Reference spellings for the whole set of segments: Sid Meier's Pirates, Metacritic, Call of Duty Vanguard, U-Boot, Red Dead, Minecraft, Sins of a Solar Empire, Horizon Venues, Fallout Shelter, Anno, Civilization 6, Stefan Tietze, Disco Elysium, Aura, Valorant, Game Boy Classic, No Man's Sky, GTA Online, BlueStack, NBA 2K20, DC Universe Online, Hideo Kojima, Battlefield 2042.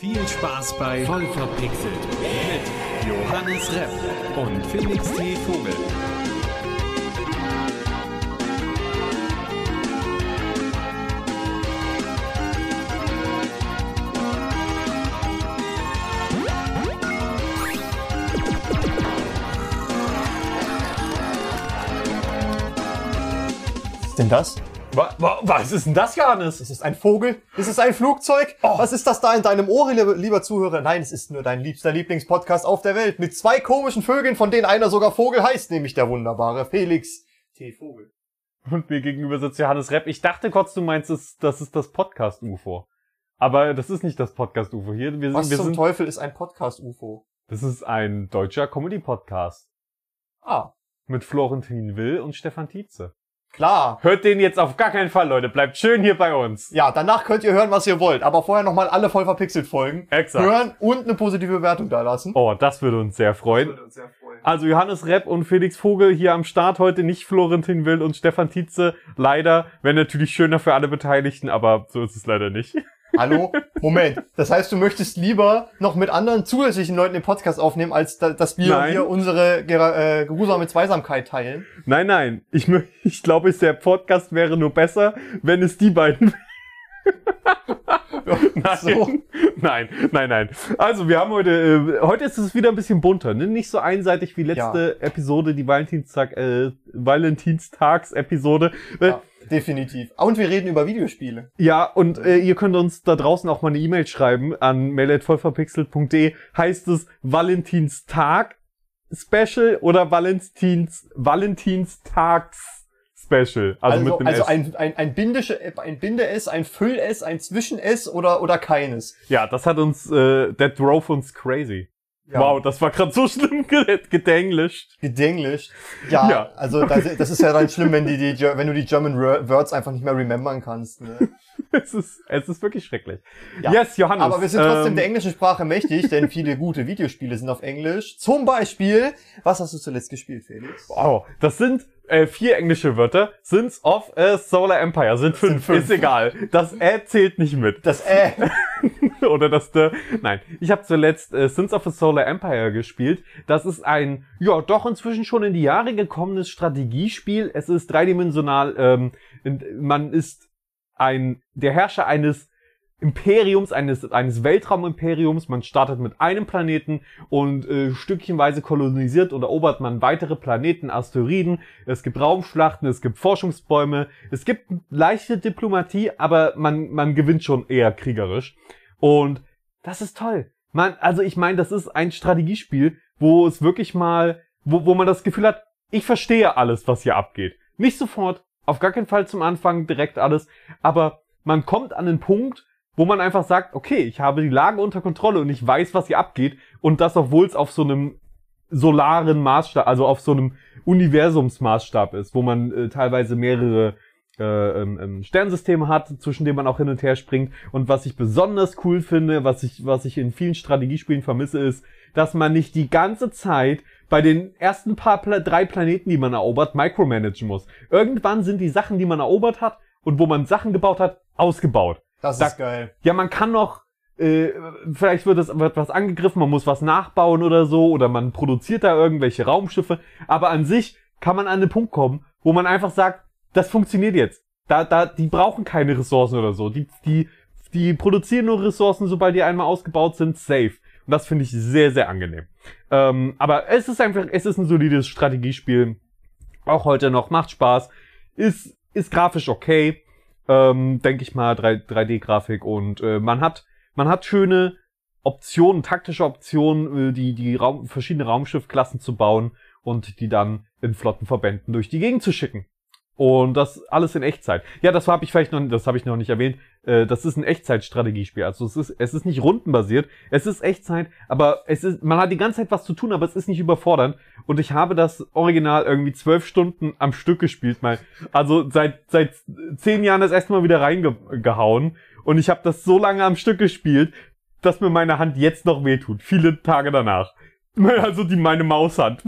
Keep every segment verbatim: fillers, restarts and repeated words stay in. Viel Spaß bei Vollverpixelt mit Johannes Repp und Felix T. Vogel. Was ist denn das? Was ist denn das, Johannes? Ist es ein Vogel? Ist es ein Flugzeug? Oh. Was ist das da in deinem Ohr, lieber Zuhörer? Nein, es ist nur dein liebster Lieblingspodcast auf der Welt mit zwei komischen Vögeln, von denen einer sogar Vogel heißt, nämlich der wunderbare Felix T. Vogel. Und mir gegenüber sitzt Johannes Repp. Ich dachte kurz, du meinst, das ist das Podcast-U F O. Aber das ist nicht das Podcast-U F O hier. Wir sind, Was wir zum sind, Teufel ist ein Podcast-U F O? Das ist ein deutscher Comedy-Podcast. Ah. Mit Florentin Will und Stefan Tietze. Klar. Hört den jetzt auf gar keinen Fall, Leute. Bleibt schön hier bei uns. Ja, danach könnt ihr hören, was ihr wollt. Aber vorher nochmal alle voll verpixelt Folgen Exakt. hören und eine positive Bewertung da lassen. Oh, das würde uns sehr freuen. Das würde uns sehr freuen. Also Johannes Repp und Felix Vogel hier am Start heute. Nicht Florentin Will und Stefan Tietze. Leider. Wäre natürlich schöner für alle Beteiligten, aber so ist es leider nicht. Hallo? Moment. Das heißt, du möchtest lieber noch mit anderen zusätzlichen Leuten den Podcast aufnehmen, als da, dass wir nein. hier unsere äh, geruhsame Zweisamkeit teilen? Nein, nein. Ich, ich glaube, der Podcast wäre nur besser, wenn es die beiden... nein. So. nein, nein, nein. Also, wir haben heute... Äh, heute ist es wieder ein bisschen bunter, ne? Nicht so einseitig wie letzte ja. Episode, die Valentinstag, äh, Valentinstags-Episode. Ja. Definitiv. Und wir reden über Videospiele. Ja, und äh, ihr könnt uns da draußen auch mal eine E-Mail schreiben an mail at vollverpixelt punkt de. Heißt es Valentinstag-Special oder Valentins Valentinstags-Special? Also, also, mit einem also S. ein, ein, ein bindische App, ein Binde-S, ein Füll-S, ein Zwischen-S oder, oder keines. Ja, das hat uns, äh, that drove uns crazy. Ja. Wow, das war gerade so schlimm gedenglischt. Gedenglischt? Ja, ja, also das, das ist ja dann schlimm, wenn, die, die, wenn du die German Words einfach nicht mehr remembern kannst. Ne? es, ist, es ist wirklich schrecklich. Ja. Yes, Johannes. Aber wir sind trotzdem ähm, der englischen Sprache mächtig, denn viele gute Videospiele sind auf Englisch. Zum Beispiel, was hast du zuletzt gespielt, Felix? Wow, das sind... Äh, vier englische Wörter. Sins of a Solar Empire. Sind fünf. Sind fünf. Ist egal. Das Ä zählt nicht mit. Das Ä. Oder das De. Nein. Ich habe zuletzt äh, Sins of a Solar Empire gespielt. Das ist ein, ja, doch inzwischen schon in die Jahre gekommenes Strategiespiel. Es ist dreidimensional. Ähm, man ist ein, der Herrscher eines Imperiums, eines, eines Weltraumimperiums. Man startet mit einem Planeten und äh, stückchenweise kolonisiert und erobert man weitere Planeten, Asteroiden. Es gibt Raumschlachten, es gibt Forschungsbäume, es gibt leichte Diplomatie, aber man, man gewinnt schon eher kriegerisch. Und das ist toll. Man, also ich meine, das ist ein Strategiespiel, wo es wirklich mal, wo, wo man das Gefühl hat, ich verstehe alles, was hier abgeht. Nicht sofort, auf gar keinen Fall zum Anfang direkt alles, aber man kommt an den Punkt, wo man einfach sagt, okay, ich habe die Lage unter Kontrolle und ich weiß, was hier abgeht. Und das, obwohl es auf so einem solaren Maßstab, also auf so einem Universumsmaßstab ist, wo man äh, teilweise mehrere äh, ähm, Sternsysteme hat, zwischen denen man auch hin und her springt. Und was ich besonders cool finde, was ich, was ich in vielen Strategiespielen vermisse, ist, dass man nicht die ganze Zeit bei den ersten paar Pla- drei Planeten, die man erobert, micromanagen muss. Irgendwann sind die Sachen, die man erobert hat und wo man Sachen gebaut hat, ausgebaut. Das da, ist geil. Ja, man kann noch, äh, vielleicht wird, das, wird was angegriffen, man muss was nachbauen oder so, oder man produziert da irgendwelche Raumschiffe, aber an sich kann man an den Punkt kommen, wo man einfach sagt, das funktioniert jetzt. Da, da, die brauchen keine Ressourcen oder so. Die, die, die produzieren nur Ressourcen, sobald die einmal ausgebaut sind, safe. Und das finde ich sehr, sehr angenehm. Ähm, aber es ist einfach, es ist ein solides Strategiespiel. Auch heute noch, macht Spaß. Ist, ist grafisch okay. Ähm, denke ich mal, drei D-Grafik und äh, man hat man hat schöne Optionen, taktische Optionen, äh, die die Raum, verschiedene Raumschiffklassen zu bauen und die dann in Flottenverbänden durch die Gegend zu schicken. Und das alles in Echtzeit. Ja, das habe ich vielleicht noch, das habe ich noch nicht erwähnt. Äh, das ist ein Echtzeit-Strategiespiel. Also es ist es ist nicht rundenbasiert, es ist Echtzeit, aber es ist man hat die ganze Zeit was zu tun, aber es ist nicht überfordernd. Und ich habe das Original irgendwie zwölf Stunden am Stück gespielt, mal. Also seit seit zehn Jahren das erste Mal wieder reingehauen. Und ich habe das so lange am Stück gespielt, dass mir meine Hand jetzt noch wehtut. Viele Tage danach. Also die meine Maushand.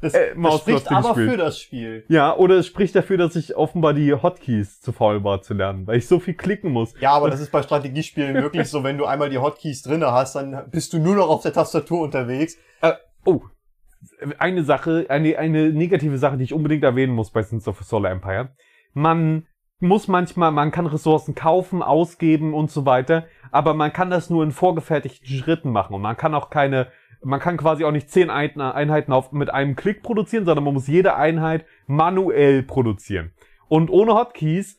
Das, äh, das spricht aber für das Spiel. Ja, oder es spricht dafür, dass ich offenbar die Hotkeys zu faul war zu lernen, weil ich so viel klicken muss. Ja, aber das ist bei Strategiespielen wirklich so, wenn du einmal die Hotkeys drinne hast, dann bist du nur noch auf der Tastatur unterwegs. Äh, oh, eine Sache, eine, eine negative Sache, die ich unbedingt erwähnen muss bei Sins of a Solar Empire. Man muss manchmal, man kann Ressourcen kaufen, ausgeben und so weiter, aber man kann das nur in vorgefertigten Schritten machen und man kann auch keine... Man kann quasi auch nicht zehn Einheiten auf, mit einem Klick produzieren, sondern man muss jede Einheit manuell produzieren. Und ohne Hotkeys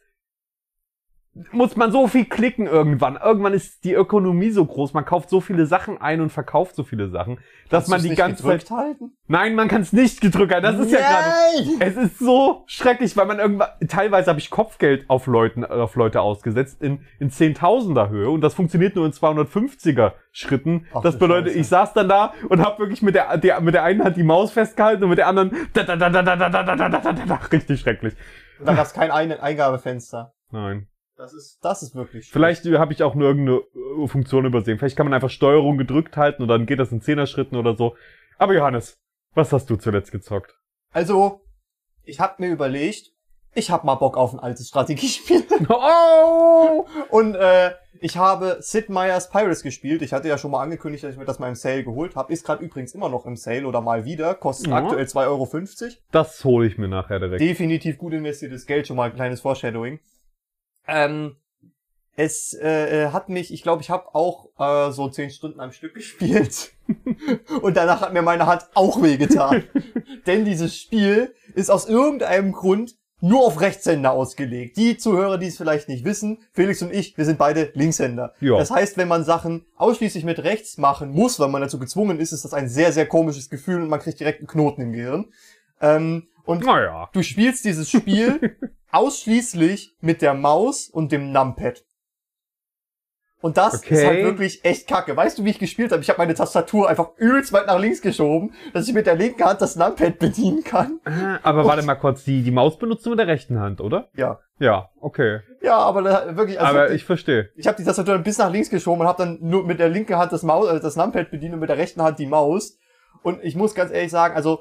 muss man so viel klicken irgendwann. Irgendwann ist die Ökonomie so groß, man kauft so viele Sachen ein und verkauft so viele Sachen, dass Kannst man die ganze Zeit... Halten? Nein, man kann es nicht gedrückt halten. Das ist Yay! ja gerade... Es ist so schrecklich, weil man irgendwann... Teilweise habe ich Kopfgeld auf, Leuten, auf Leute ausgesetzt in, in zehntausender Höhe und das funktioniert nur in zweihundertfünfziger Schritten. Ach, das bedeutet, ich saß dann da und habe wirklich mit der, der, mit der einen Hand die Maus festgehalten und mit der anderen... Da, da, da, da, da, da, da, da, da, richtig schrecklich. Da gab es kein Eingabefenster. Nein. Das ist, das ist wirklich schön. Vielleicht habe ich auch nur irgendeine Funktion übersehen. Vielleicht kann man einfach Steuerung gedrückt halten und dann geht das in Zehner-Schritten oder so. Aber Johannes, was hast du zuletzt gezockt? Also, ich habe mir überlegt, ich habe mal Bock auf ein altes Strategiespiel. Oh! Und äh, ich habe Sid Meier's Pirates gespielt. Ich hatte ja schon mal angekündigt, dass ich mir das mal im Sale geholt habe. Ist gerade übrigens immer noch im Sale oder mal wieder. Kostet ja. aktuell zwei Euro fünfzig. Das hole ich mir nachher direkt. Definitiv gut investiertes Geld, schon mal ein kleines Foreshadowing. Ähm, es äh, hat mich, ich glaube, ich habe auch äh, so zehn Stunden am Stück gespielt und danach hat mir meine Hand auch wehgetan, denn dieses Spiel ist aus irgendeinem Grund nur auf Rechtshänder ausgelegt. Die Zuhörer, die es vielleicht nicht wissen, Felix und ich, wir sind beide Linkshänder. Jo. Das heißt, wenn man Sachen ausschließlich mit rechts machen muss, weil man dazu gezwungen ist, ist das ein sehr, sehr komisches Gefühl und man kriegt direkt einen Knoten im Gehirn. Ähm, und naja. Du spielst dieses Spiel... ausschließlich mit der Maus und dem Numpad. Und das okay. ist halt wirklich echt kacke. Weißt du, wie ich gespielt habe? Ich habe meine Tastatur einfach übelst weit nach links geschoben, dass ich mit der linken Hand das Numpad bedienen kann. Aber und warte mal kurz, die, die Maus benutzt du mit der rechten Hand, oder? Ja. Ja, okay. Ja, aber da, wirklich... Also aber ich, ich verstehe. Ich habe die Tastatur dann bis nach links geschoben und habe dann nur mit der linken Hand das, Maus, also das Numpad bedient und mit der rechten Hand die Maus. Und ich muss ganz ehrlich sagen, also...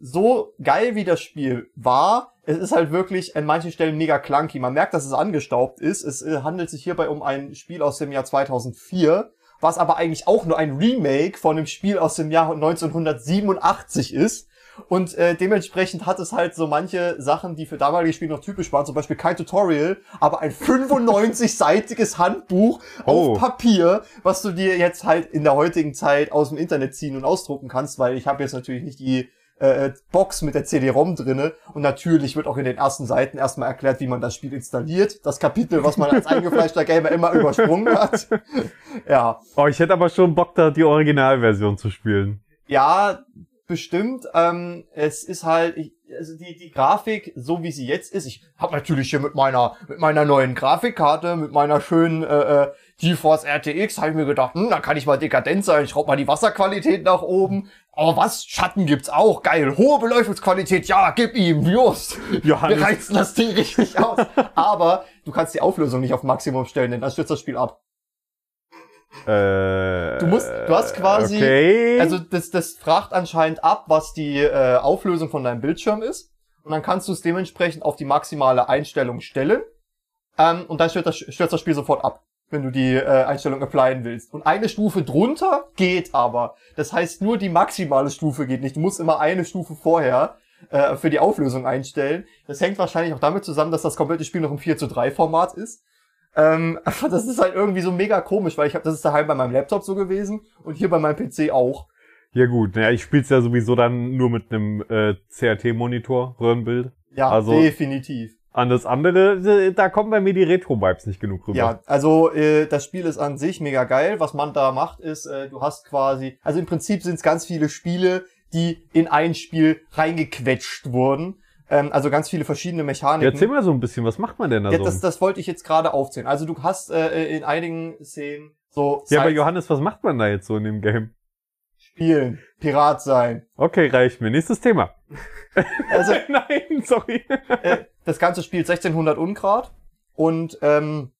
So geil wie das Spiel war, es ist halt wirklich an manchen Stellen mega clunky. Man merkt, dass es angestaubt ist. Es handelt sich hierbei um ein Spiel aus dem Jahr zweitausendvier, was aber eigentlich auch nur ein Remake von einem Spiel aus dem Jahr neunzehnhundertsiebenundachtzig ist. Und äh, dementsprechend hat es halt so manche Sachen, die für damalige Spiele noch typisch waren. Zum Beispiel kein Tutorial, aber ein fünfundneunzigseitiges Handbuch oh. auf Papier, was du dir jetzt halt in der heutigen Zeit aus dem Internet ziehen und ausdrucken kannst, weil ich habe jetzt natürlich nicht die... Äh, Box mit der C D-ROM drinne und natürlich wird auch in den ersten Seiten erstmal erklärt, wie man das Spiel installiert. Das Kapitel, was man als eingefleischter Gamer immer übersprungen hat. Ja. Oh, ich hätte aber schon Bock, da die Originalversion zu spielen. Ja, bestimmt. Ähm, es ist halt, ich, also die die Grafik, so wie sie jetzt ist. Ich habe natürlich hier mit meiner mit meiner neuen Grafikkarte, mit meiner schönen äh, äh, GeForce R T X, habe ich mir gedacht, hm, da kann ich mal dekadent sein. Ich schraub mal die Wasserqualität nach oben. Oh, was? Schatten gibt's auch. Geil. Hohe Beleuchtungsqualität. Ja, gib ihm. Just. Johannes. Wir reizen das Ding richtig aus. Aber du kannst die Auflösung nicht auf Maximum stellen, denn dann stürzt das Spiel ab. Äh, du musst, du hast quasi, okay. also das, das fragt anscheinend ab, was die äh, Auflösung von deinem Bildschirm ist. Und dann kannst du es dementsprechend auf die maximale Einstellung stellen. Ähm, und dann stürzt das, stürzt das Spiel sofort ab, wenn du die äh, Einstellung applyen willst. Und eine Stufe drunter geht aber. Das heißt, nur die maximale Stufe geht nicht. Du musst immer eine Stufe vorher äh, für die Auflösung einstellen. Das hängt wahrscheinlich auch damit zusammen, dass das komplette Spiel noch im vier zu drei Format ist. Ähm, das ist halt irgendwie so mega komisch, weil ich hab, das ist daheim bei meinem Laptop so gewesen und hier bei meinem P C auch. Ja gut, naja, ich spiel's ja sowieso dann nur mit einem äh, C R T-Monitor, Röhrenbild. Ja, also definitiv. An das andere, da kommen bei mir die Retro-Vibes nicht genug rüber. Ja, also äh, das Spiel ist an sich mega geil. Was man da macht ist, äh, du hast quasi, also im Prinzip sind es ganz viele Spiele, die in ein Spiel reingequetscht wurden. Ähm, also ganz viele verschiedene Mechaniken. Ja, erzähl mal so ein bisschen, was macht man denn da ja, so? Das, das wollte ich jetzt gerade aufzählen. Also du hast äh, in einigen Szenen so... Ja, aber Johannes, was macht man da jetzt so in dem Game? Spielen, Pirat sein. Okay, reicht mir. Nächstes Thema. Also, nein, sorry. Äh, das Ganze spielt sechzehnhundert Ungrad und ähm,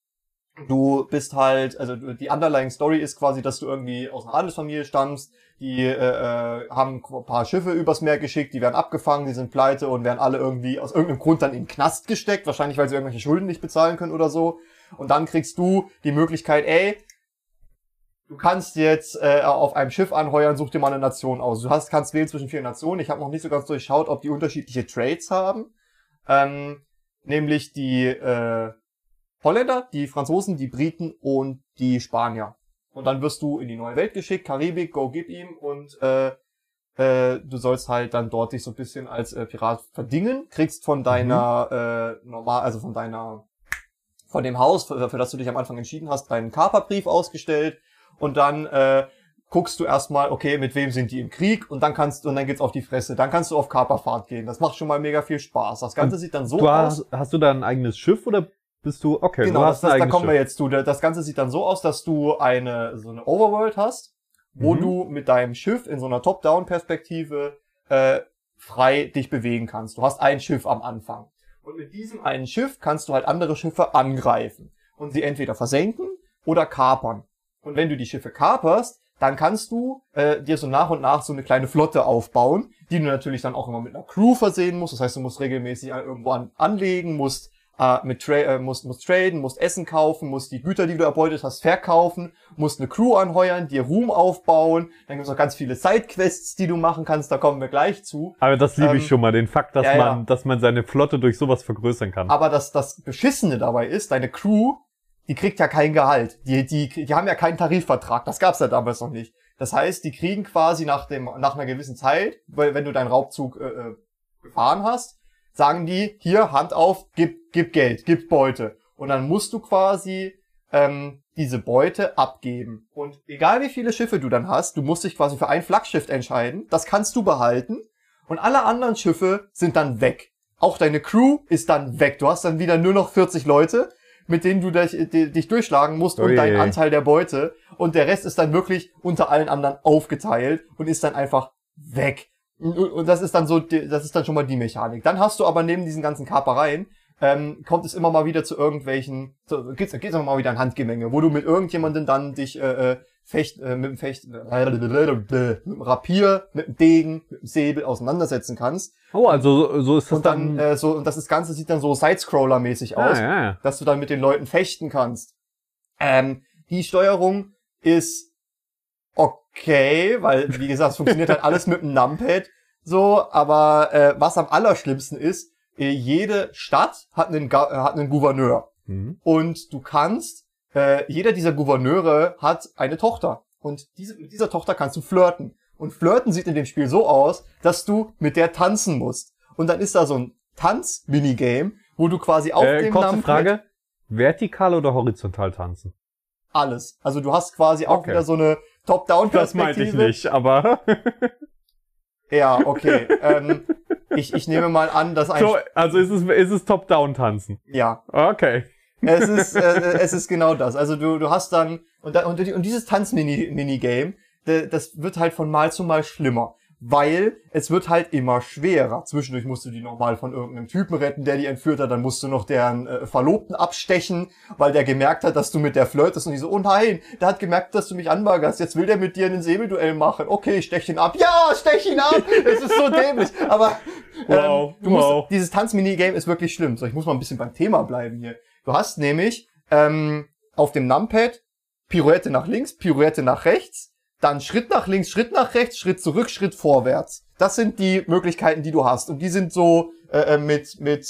Du bist halt, also die underlying Story ist quasi, dass du irgendwie aus einer Adelsfamilie stammst, die äh, haben ein paar Schiffe übers Meer geschickt, die werden abgefangen, die sind pleite und werden alle irgendwie aus irgendeinem Grund dann in den Knast gesteckt, wahrscheinlich weil sie irgendwelche Schulden nicht bezahlen können oder so. Und dann kriegst du die Möglichkeit, ey, du kannst jetzt äh, auf einem Schiff anheuern, such dir mal eine Nation aus. Du hast kannst wählen zwischen vier Nationen. Ich habe noch nicht so ganz durchschaut, ob die unterschiedliche Traits haben. Ähm, nämlich die äh, Holländer, die Franzosen, die Briten und die Spanier. Und dann wirst du in die neue Welt geschickt, Karibik, go gib ihm, und äh, äh, du sollst halt dann dort dich so ein bisschen als äh, Pirat verdingen, kriegst von deiner, mhm. äh, normal, also von deiner, von dem Haus, für, für das du dich am Anfang entschieden hast, deinen Kaperbrief ausgestellt, und dann äh, guckst du erstmal, okay, mit wem sind die im Krieg, und dann kannst und dann geht's auf die Fresse. Dann kannst du auf Kaperfahrt gehen. Das macht schon mal mega viel Spaß. Das Ganze und sieht dann so du hast, aus. Hast du da ein eigenes Schiff oder bist du okay? Genau, du hast das, das, da kommen Schiff. wir jetzt zu. Das Ganze sieht dann so aus, dass du eine so eine Overworld hast, wo mhm. du mit deinem Schiff in so einer Top-Down-Perspektive äh, frei dich bewegen kannst. Du hast ein Schiff am Anfang. Und mit diesem einen Schiff kannst du halt andere Schiffe angreifen und sie entweder versenken oder kapern. Und wenn du die Schiffe kaperst, dann kannst du äh, dir so nach und nach so eine kleine Flotte aufbauen, die du natürlich dann auch immer mit einer Crew versehen musst. Das heißt, du musst regelmäßig irgendwo an, anlegen, musst, äh, mit tra äh, musst, musst traden, musst Essen kaufen, musst die Güter, die du erbeutet hast, verkaufen, musst eine Crew anheuern, dir Ruhm aufbauen. Dann gibt es noch ganz viele Sidequests, die du machen kannst, da kommen wir gleich zu. Aber das liebe ähm, ich schon mal, den Fakt, dass, ja, ja. Man, dass man seine Flotte durch sowas vergrößern kann. Aber das, das Beschissene dabei ist, deine Crew, die kriegt ja kein Gehalt. Die, die, die haben ja keinen Tarifvertrag. Das gab's ja damals noch nicht. Das heißt, die kriegen quasi nach dem, nach einer gewissen Zeit, weil wenn du deinen Raubzug, äh, gefahren hast, sagen die, hier, Hand auf, gib, gib Geld, gib Beute. Und dann musst du quasi, ähm, diese Beute abgeben. Und egal wie viele Schiffe du dann hast, du musst dich quasi für ein Flaggschiff entscheiden. Das kannst du behalten. Und alle anderen Schiffe sind dann weg. Auch deine Crew ist dann weg. Du hast dann wieder nur noch vierzig Leute, mit denen du dich, dich durchschlagen musst, oh und deinen je. Anteil der Beute. Und der Rest ist dann wirklich unter allen anderen aufgeteilt und ist dann einfach weg. Und, und das ist dann so, das ist dann schon mal die Mechanik. Dann hast du aber neben diesen ganzen Kapereien, ähm, kommt es immer mal wieder zu irgendwelchen, so, geht's, geht's immer mal wieder in Handgemenge, wo du mit irgendjemandem dann dich, äh, fecht, äh, mit dem Fecht, äh, mit dem Rapier, mit dem Degen, mit dem Säbel auseinandersetzen kannst. Oh, also so ist das und dann, dann äh, so und das, das Ganze sieht dann so Sidescroller-mäßig aus, ah, ja. dass du dann mit den Leuten fechten kannst. Ähm, die Steuerung ist okay, weil wie gesagt, es funktioniert halt alles mit dem Numpad so, aber äh, was am allerschlimmsten ist, äh, jede Stadt hat einen Ga- äh, hat einen Gouverneur. Mhm. Und du kannst Äh, jeder dieser Gouverneure hat eine Tochter. Und diese, mit dieser Tochter kannst du flirten. Und flirten sieht in dem Spiel so aus, dass du mit der tanzen musst. Und dann ist da so ein Tanz-Minigame, wo du quasi auf äh, dem kurze Namen... Frage, vertikal oder horizontal tanzen? Alles. Also du hast quasi auch okay. wieder so eine Top-Down-Perspektive. Das meinte ich nicht, aber... ja, okay. ähm, ich, ich nehme mal an, dass ein... So, also ist es, ist es Top-Down-Tanzen? Ja. Okay. es ist äh, es ist genau das. Also du du hast dann und da, und, und dieses Tanz-Mini-Minigame, das wird halt von Mal zu Mal schlimmer, weil es wird halt immer schwerer. Zwischendurch musst du die nochmal von irgendeinem Typen retten, der die entführt hat. Dann musst du noch deren äh, Verlobten abstechen, weil der gemerkt hat, dass du mit der flirtest. Und die so, oh nein, der hat gemerkt, dass du mich anbaggerst. Jetzt will der mit dir ein Säbelduell machen. Okay, ich stech ihn ab. Ja, stech ihn ab. Es ist so dämlich. Aber ähm, wow, du musst, wow. dieses Tanz-Minigame ist wirklich schlimm. So, ich muss mal ein bisschen beim Thema bleiben hier. Du hast nämlich ähm, auf dem Numpad Pirouette nach links, Pirouette nach rechts, dann Schritt nach links, Schritt nach rechts, Schritt zurück, Schritt vorwärts. Das sind die Möglichkeiten, die du hast. Und die sind so äh, mit mit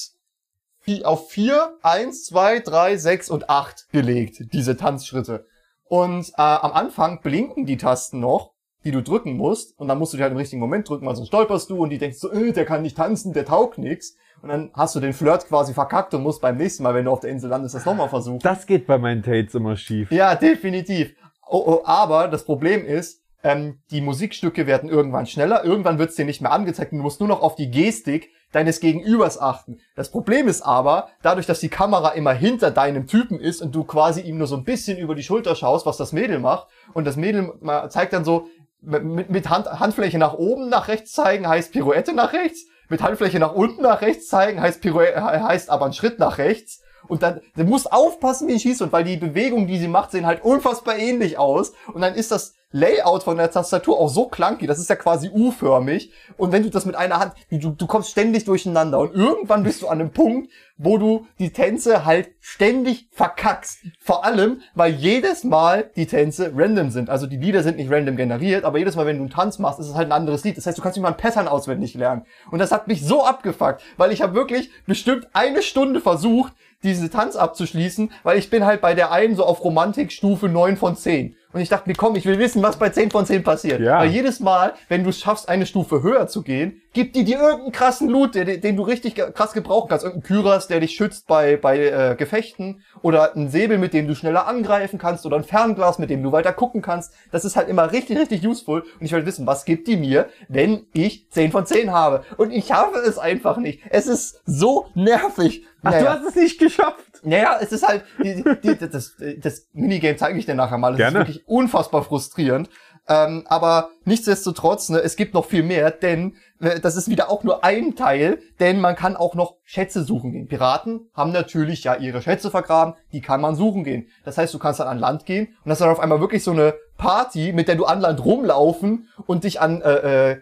auf vier, eins, zwei, drei, sechs und acht gelegt, diese Tanzschritte. Und äh, am Anfang blinken die Tasten noch, die du drücken musst. Und dann musst du die halt im richtigen Moment drücken, weil sonst stolperst du und die denkst so, äh, der kann nicht tanzen, der taugt nix. Und dann hast du den Flirt quasi verkackt und musst beim nächsten Mal, wenn du auf der Insel landest, das nochmal versuchen. Das geht bei meinen Dates immer schief. Ja, definitiv. Oh, oh, aber das Problem ist, ähm, die Musikstücke werden irgendwann schneller, irgendwann wird's dir nicht mehr angezeigt und du musst nur noch auf die Gestik deines Gegenübers achten. Das Problem ist aber, dadurch, dass die Kamera immer hinter deinem Typen ist und du quasi ihm nur so ein bisschen über die Schulter schaust, was das Mädel macht, und das Mädel zeigt dann so, mit, mit Hand, Handfläche nach oben nach rechts zeigen, heißt Pirouette nach rechts, mit Handfläche nach unten nach rechts zeigen, heißt Pirouette, heißt aber ein Schritt nach rechts. Und dann, du musst aufpassen, wie ich schieße, und weil die Bewegungen, die sie macht, sehen halt unfassbar ähnlich aus. Und dann ist das Layout von der Tastatur auch so clunky, das ist ja quasi U-förmig. Und wenn du das mit einer Hand, du, du kommst ständig durcheinander. Und irgendwann bist du an einem Punkt, wo du die Tänze halt ständig verkackst. Vor allem, weil jedes Mal die Tänze random sind. Also die Lieder sind nicht random generiert, aber jedes Mal, wenn du einen Tanz machst, ist es halt ein anderes Lied. Das heißt, du kannst nicht mal ein Pattern auswendig lernen. Und das hat mich so abgefuckt, weil ich habe wirklich bestimmt eine Stunde versucht, diese Tanz abzuschließen, weil ich bin halt bei der einen so auf Romantikstufe neun von zehn. Und ich dachte mir, komm, ich will wissen, was bei zehn von zehn passiert. Ja. Weil jedes Mal, wenn du es schaffst, eine Stufe höher zu gehen, gibt die dir irgendeinen krassen Loot, den, den du richtig krass gebrauchen kannst. Irgendeinen Kyras, der dich schützt bei bei äh, Gefechten. Oder ein Säbel, mit dem du schneller angreifen kannst. Oder ein Fernglas, mit dem du weiter gucken kannst. Das ist halt immer richtig, richtig useful. Und ich will wissen, was gibt die mir, wenn ich zehn von zehn habe? Und ich habe es einfach nicht. Es ist so nervig. Ach, naja. Du hast es nicht geschafft. Naja, es ist halt, die, die, die, das, das Minigame zeige ich dir nachher mal. Das Gerne. Ist wirklich unfassbar frustrierend. Ähm, aber nichtsdestotrotz, ne, es gibt noch viel mehr, denn äh, das ist wieder auch nur ein Teil, denn man kann auch noch Schätze suchen gehen. Piraten haben natürlich ja ihre Schätze vergraben, die kann man suchen gehen. Das heißt, du kannst dann an Land gehen und hast dann auf einmal wirklich so eine Party, mit der du an Land rumlaufen und dich an äh, äh,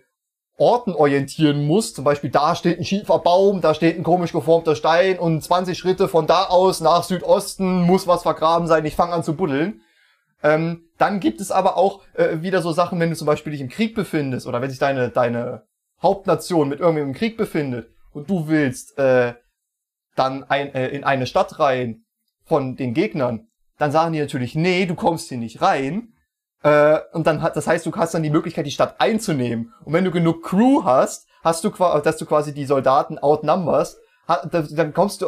Orten orientieren musst. Zum Beispiel, da steht ein schiefer Baum, da steht ein komisch geformter Stein und zwanzig Schritte von da aus nach Südosten muss was vergraben sein, ich fange an zu buddeln. Ähm, dann gibt es aber auch äh, wieder so Sachen, wenn du zum Beispiel dich im Krieg befindest oder wenn sich deine deine Hauptnation mit irgendjemandem im Krieg befindet und du willst äh, dann ein, äh, in eine Stadt rein von den Gegnern, dann sagen die natürlich, nee, du kommst hier nicht rein. Äh, und dann hat, das heißt, du hast dann die Möglichkeit, die Stadt einzunehmen. Und wenn du genug Crew hast, hast du quasi, dass du quasi die Soldaten outnumberst, dann kommst du,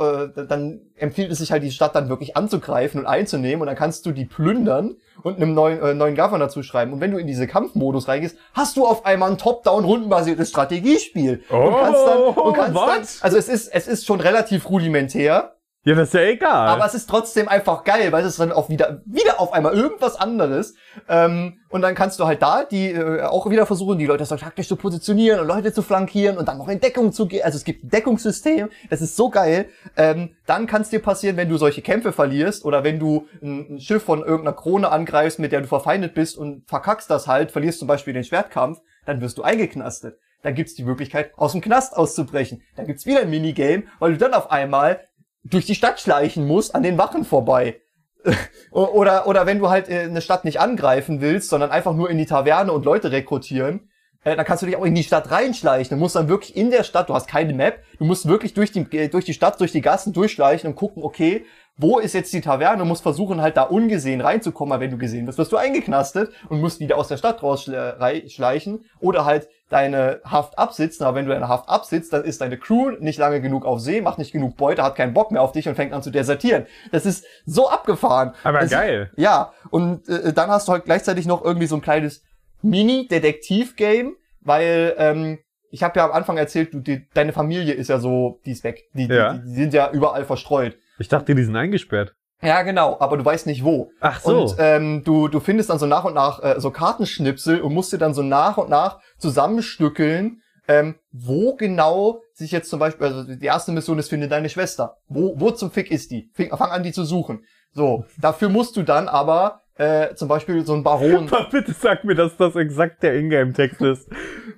dann empfiehlt es sich halt, die Stadt dann wirklich anzugreifen und einzunehmen, und dann kannst du die plündern und einem neuen, äh, neuen Governor zuschreiben. Und wenn du in diese Kampfmodus reingehst, hast du auf einmal ein Top-Down-rundenbasiertes Strategiespiel. Oh, und kannst dann, und kannst dann, also es ist, es ist schon relativ rudimentär. Ja, das ist ja egal. Aber es ist trotzdem einfach geil, weil es ist dann auch wieder, wieder auf einmal irgendwas anderes. Ähm, und dann kannst du halt da die äh, auch wieder versuchen, die Leute so taktisch zu positionieren und Leute zu flankieren und dann noch in Deckung zu gehen. Also es gibt ein Deckungssystem, das ist so geil. Ähm, dann kann es dir passieren, wenn du solche Kämpfe verlierst oder wenn du ein, ein Schiff von irgendeiner Krone angreifst, mit der du verfeindet bist und verkackst das halt, verlierst zum Beispiel den Schwertkampf, dann wirst du eingeknastet. Dann gibt's die Möglichkeit, aus dem Knast auszubrechen. Dann gibt's wieder ein Minigame, weil du dann auf einmal durch die Stadt schleichen muss, an den Wachen vorbei. oder oder wenn du halt äh, eine Stadt nicht angreifen willst, sondern einfach nur in die Taverne und Leute rekrutieren, äh, dann kannst du dich auch in die Stadt reinschleichen. Du musst dann wirklich in der Stadt, du hast keine Map, du musst wirklich durch die, äh, durch die Stadt, durch die Gassen durchschleichen und gucken, okay, wo ist jetzt die Taverne? Du musst versuchen, halt da ungesehen reinzukommen, aber wenn du gesehen wirst, wirst du eingeknastet und musst wieder aus der Stadt rausschleichen oder halt deine Haft absitzen. Aber wenn du deine Haft absitzt, dann ist deine Crew nicht lange genug auf See, macht nicht genug Beute, hat keinen Bock mehr auf dich und fängt an zu desertieren. Das ist so abgefahren. Aber das geil. Ist, ja, und äh, dann hast du halt gleichzeitig noch irgendwie so ein kleines Mini-Detektiv-Game, weil ähm, ich habe ja am Anfang erzählt, du, die, deine Familie ist ja so, die ist weg. Die, ja. die, die sind ja überall verstreut. Ich dachte, die sind eingesperrt. Ja, genau, aber du weißt nicht wo. Ach so. Und ähm, du, du findest dann so nach und nach äh, so Kartenschnipsel und musst dir dann so nach und nach zusammenstückeln, ähm, wo genau sich jetzt zum Beispiel, also die erste Mission ist, finde deine Schwester. Wo, wo zum Fick ist die? Fing, fang an, die zu suchen. So, dafür musst du dann aber äh, zum Beispiel so einen Baron... Bitte sag mir, dass das exakt der Ingame-Text ist.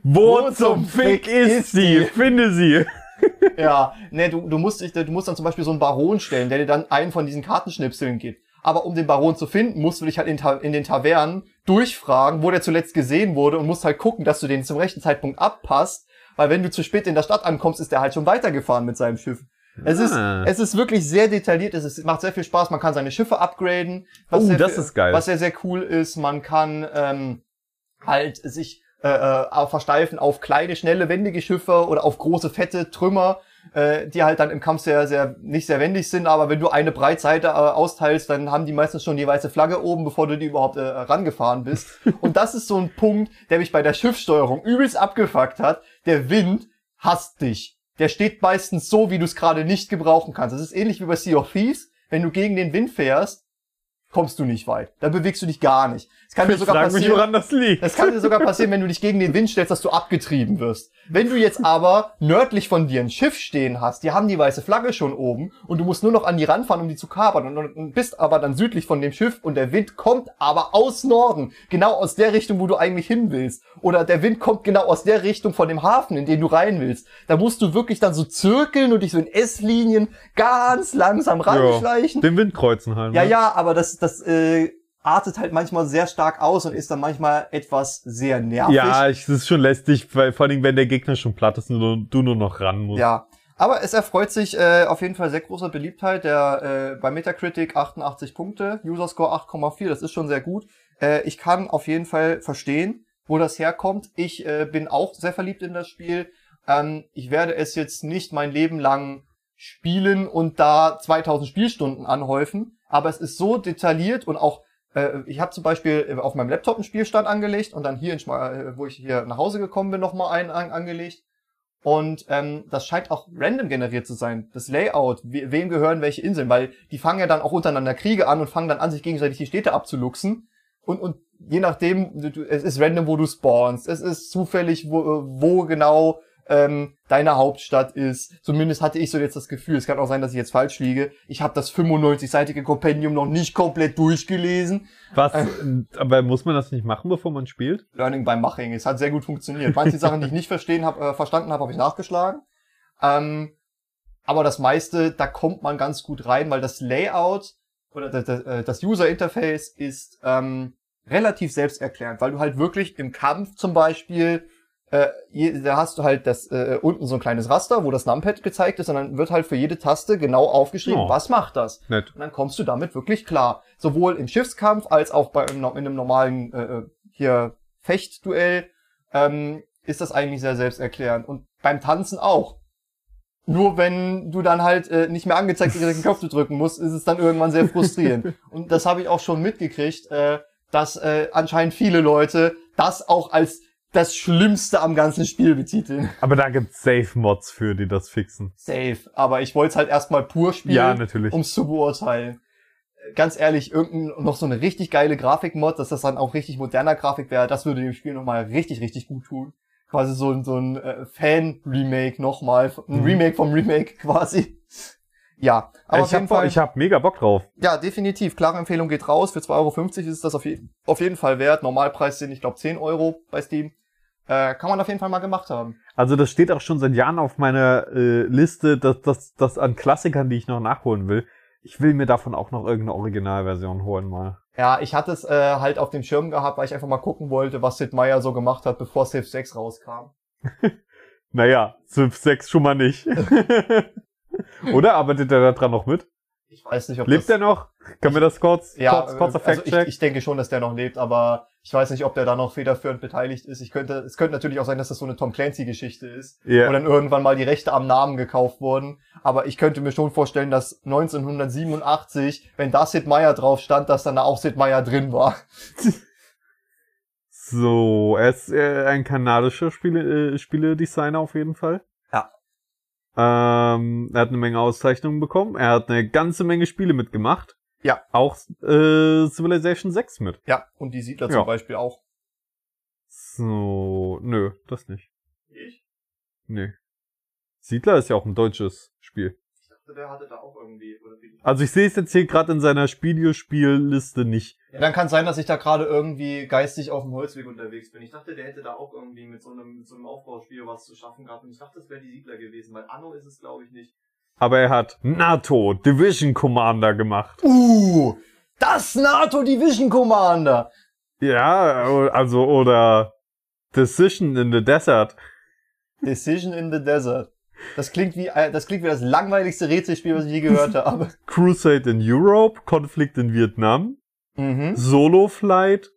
Wo, wo zum Fick, Fick ist sie? Finde sie. Ja, ne, du, du musst dich, du musst dann zum Beispiel so einen Baron stellen, der dir dann einen von diesen Kartenschnipseln gibt. Aber um den Baron zu finden, musst du dich halt in, in den Tavernen durchfragen, wo der zuletzt gesehen wurde, und musst halt gucken, dass du den zum rechten Zeitpunkt abpasst, weil wenn du zu spät in der Stadt ankommst, ist der halt schon weitergefahren mit seinem Schiff. Es ist, ah. es ist wirklich sehr detailliert, es ist, macht sehr viel Spaß, man kann seine Schiffe upgraden, was, oh, sehr, das ist geil. was sehr, sehr cool ist, man kann ähm, halt sich Äh, versteifen auf kleine, schnelle, wendige Schiffe oder auf große, fette Trümmer, äh, die halt dann im Kampf sehr, sehr, nicht sehr wendig sind, aber wenn du eine Breitseite äh, austeilst, dann haben die meistens schon die weiße Flagge oben, bevor du die überhaupt äh, rangefahren bist. Und das ist so ein Punkt, der mich bei der Schiffssteuerung übelst abgefuckt hat. Der Wind hasst dich. Der steht meistens so, wie du es gerade nicht gebrauchen kannst. Das ist ähnlich wie bei Sea of Thieves. Wenn du gegen den Wind fährst, kommst du nicht weit. Da bewegst du dich gar nicht. Es kann dir sogar passieren, mich, woran das liegt. Das kann dir sogar passieren, wenn du dich gegen den Wind stellst, dass du abgetrieben wirst. Wenn du jetzt aber nördlich von dir ein Schiff stehen hast, die haben die weiße Flagge schon oben und du musst nur noch an die ranfahren, um die zu kapern und, und bist aber dann südlich von dem Schiff und der Wind kommt aber aus Norden, genau aus der Richtung, wo du eigentlich hin willst. Oder der Wind kommt genau aus der Richtung von dem Hafen, in den du rein willst. Da musst du wirklich dann so zirkeln und dich so in S-Linien ganz langsam ranschleichen. Ja, den Wind kreuzen halt. Ja, ne? Ja, aber das das äh, artet halt manchmal sehr stark aus und ist dann manchmal etwas sehr nervig. Ja, es ist schon lästig, weil vor allem, wenn der Gegner schon platt ist und du nur noch ran musst. Ja, aber es erfreut sich äh, auf jeden Fall sehr großer Beliebtheit. Der äh, bei Metacritic achtundachtzig Punkte, Userscore acht Komma vier, das ist schon sehr gut. Äh, ich kann auf jeden Fall verstehen, wo das herkommt. Ich äh, bin auch sehr verliebt in das Spiel. Ähm, ich werde es jetzt nicht mein Leben lang spielen und da zweitausend Spielstunden anhäufen. Aber es ist so detailliert und auch, äh, ich habe zum Beispiel auf meinem Laptop einen Spielstand angelegt und dann hier, in, wo ich hier nach Hause gekommen bin, nochmal einen an, angelegt. Und ähm, das scheint auch random generiert zu sein, das Layout, we wem gehören welche Inseln, weil die fangen ja dann auch untereinander Kriege an und fangen dann an, sich gegenseitig die Städte abzuluxen. Und, und je nachdem, du, es ist random, wo du spawnst, es ist zufällig, wo, wo genau ähm, deine Hauptstadt ist. Zumindest hatte ich so jetzt das Gefühl, es kann auch sein, dass ich jetzt falsch liege. Ich habe das fünfundneunzigseitige Kompendium noch nicht komplett durchgelesen. Was? Ähm, aber muss man das nicht machen, bevor man spielt? Learning by Maching. Es hat sehr gut funktioniert. Manche Sachen, die ich nicht verstehen hab, äh, verstanden habe, habe ich nachgeschlagen. Ähm, aber das meiste, da kommt man ganz gut rein, weil das Layout oder das, das User-Interface ist ähm, relativ selbsterklärend, weil du halt wirklich im Kampf zum Beispiel Äh, da hast du halt das äh, unten so ein kleines Raster, wo das Numpad gezeigt ist, und dann wird halt für jede Taste genau aufgeschrieben, oh, was macht das. Nett. Und dann kommst du damit wirklich klar. Sowohl im Schiffskampf als auch bei in einem normalen äh, hier Fechtduell ähm, ist das eigentlich sehr selbsterklärend. Und beim Tanzen auch. Nur wenn du dann halt äh, nicht mehr angezeigt direkt den Knopf drücken musst, ist es dann irgendwann sehr frustrierend. Und das habe ich auch schon mitgekriegt, äh, dass äh, anscheinend viele Leute das auch als das Schlimmste am ganzen Spiel betiteln. Aber da gibt's Safe-Mods für, die das fixen. Safe. Aber ich wollte es halt erstmal pur spielen, ja, natürlich, um's zu beurteilen. Ganz ehrlich, irgendein, noch so eine richtig geile Grafik-Mod, dass das dann auch richtig moderner Grafik wäre, das würde dem Spiel nochmal richtig, richtig gut tun. Quasi so ein, so ein äh, Fan-Remake nochmal. Ein Remake vom Remake quasi. Ja. Aber ich habe hab mega Bock drauf. Ja, definitiv. Klare Empfehlung geht raus. Für zwei Euro fünfzig ist das auf, je, auf jeden Fall wert. Normalpreis sind, ich glaube, zehn Euro bei Steam. Äh, kann man auf jeden Fall mal gemacht haben. Also das steht auch schon seit Jahren auf meiner äh, Liste, dass das, das an Klassikern, die ich noch nachholen will. Ich will mir davon auch noch irgendeine Originalversion holen mal. Ja, ich hatte es äh, halt auf dem Schirm gehabt, weil ich einfach mal gucken wollte, was Sid Meier so gemacht hat, bevor Civ sechs rauskam. Naja, Civ sechs schon mal nicht. Oder arbeitet er da dran noch mit? Ich weiß nicht, ob lebt der noch? Können wir das kurz, ja, kurz, kurzer Fact check? Also ich, ich denke schon, dass der noch lebt, aber ich weiß nicht, ob der da noch federführend beteiligt ist. Ich könnte, es könnte natürlich auch sein, dass das so eine Tom Clancy-Geschichte ist, yeah, wo dann irgendwann mal die Rechte am Namen gekauft wurden. Aber ich könnte mir schon vorstellen, dass neunzehnhundertsiebenundachtzig, wenn da Sid Meier drauf stand, dass dann da auch Sid Meier drin war. So, er ist äh, ein kanadischer Spiele, äh, Spieledesigner auf jeden Fall. Ähm, er hat eine Menge Auszeichnungen bekommen. Er hat eine ganze Menge Spiele mitgemacht. Ja. Auch äh, Civilization sechs mit. Ja, und die Siedler ja zum Beispiel auch. So, nö, das nicht. Ich? Nee. Siedler ist ja auch ein deutsches Spiel. Ich dachte, der hatte da auch irgendwie... Oder also ich sehe es jetzt hier gerade in seiner Videospielliste nicht. Ja, dann kann es sein, dass ich da gerade irgendwie geistig auf dem Holzweg unterwegs bin. Ich dachte, der hätte da auch irgendwie mit so einem, mit so einem Aufbauspiel was zu schaffen gehabt. Und ich dachte, das wäre die Siedler gewesen, weil Anno ist es, glaube ich, nicht. Aber er hat NATO Division Commander gemacht. Uh, das NATO Division Commander! Ja, also, oder Decision in the Desert. Decision in the Desert. Das klingt wie, das klingt wie das langweiligste Rätselspiel, was ich je gehört habe. Crusade in Europe, Konflikt in Vietnam, mhm, Solo Flight.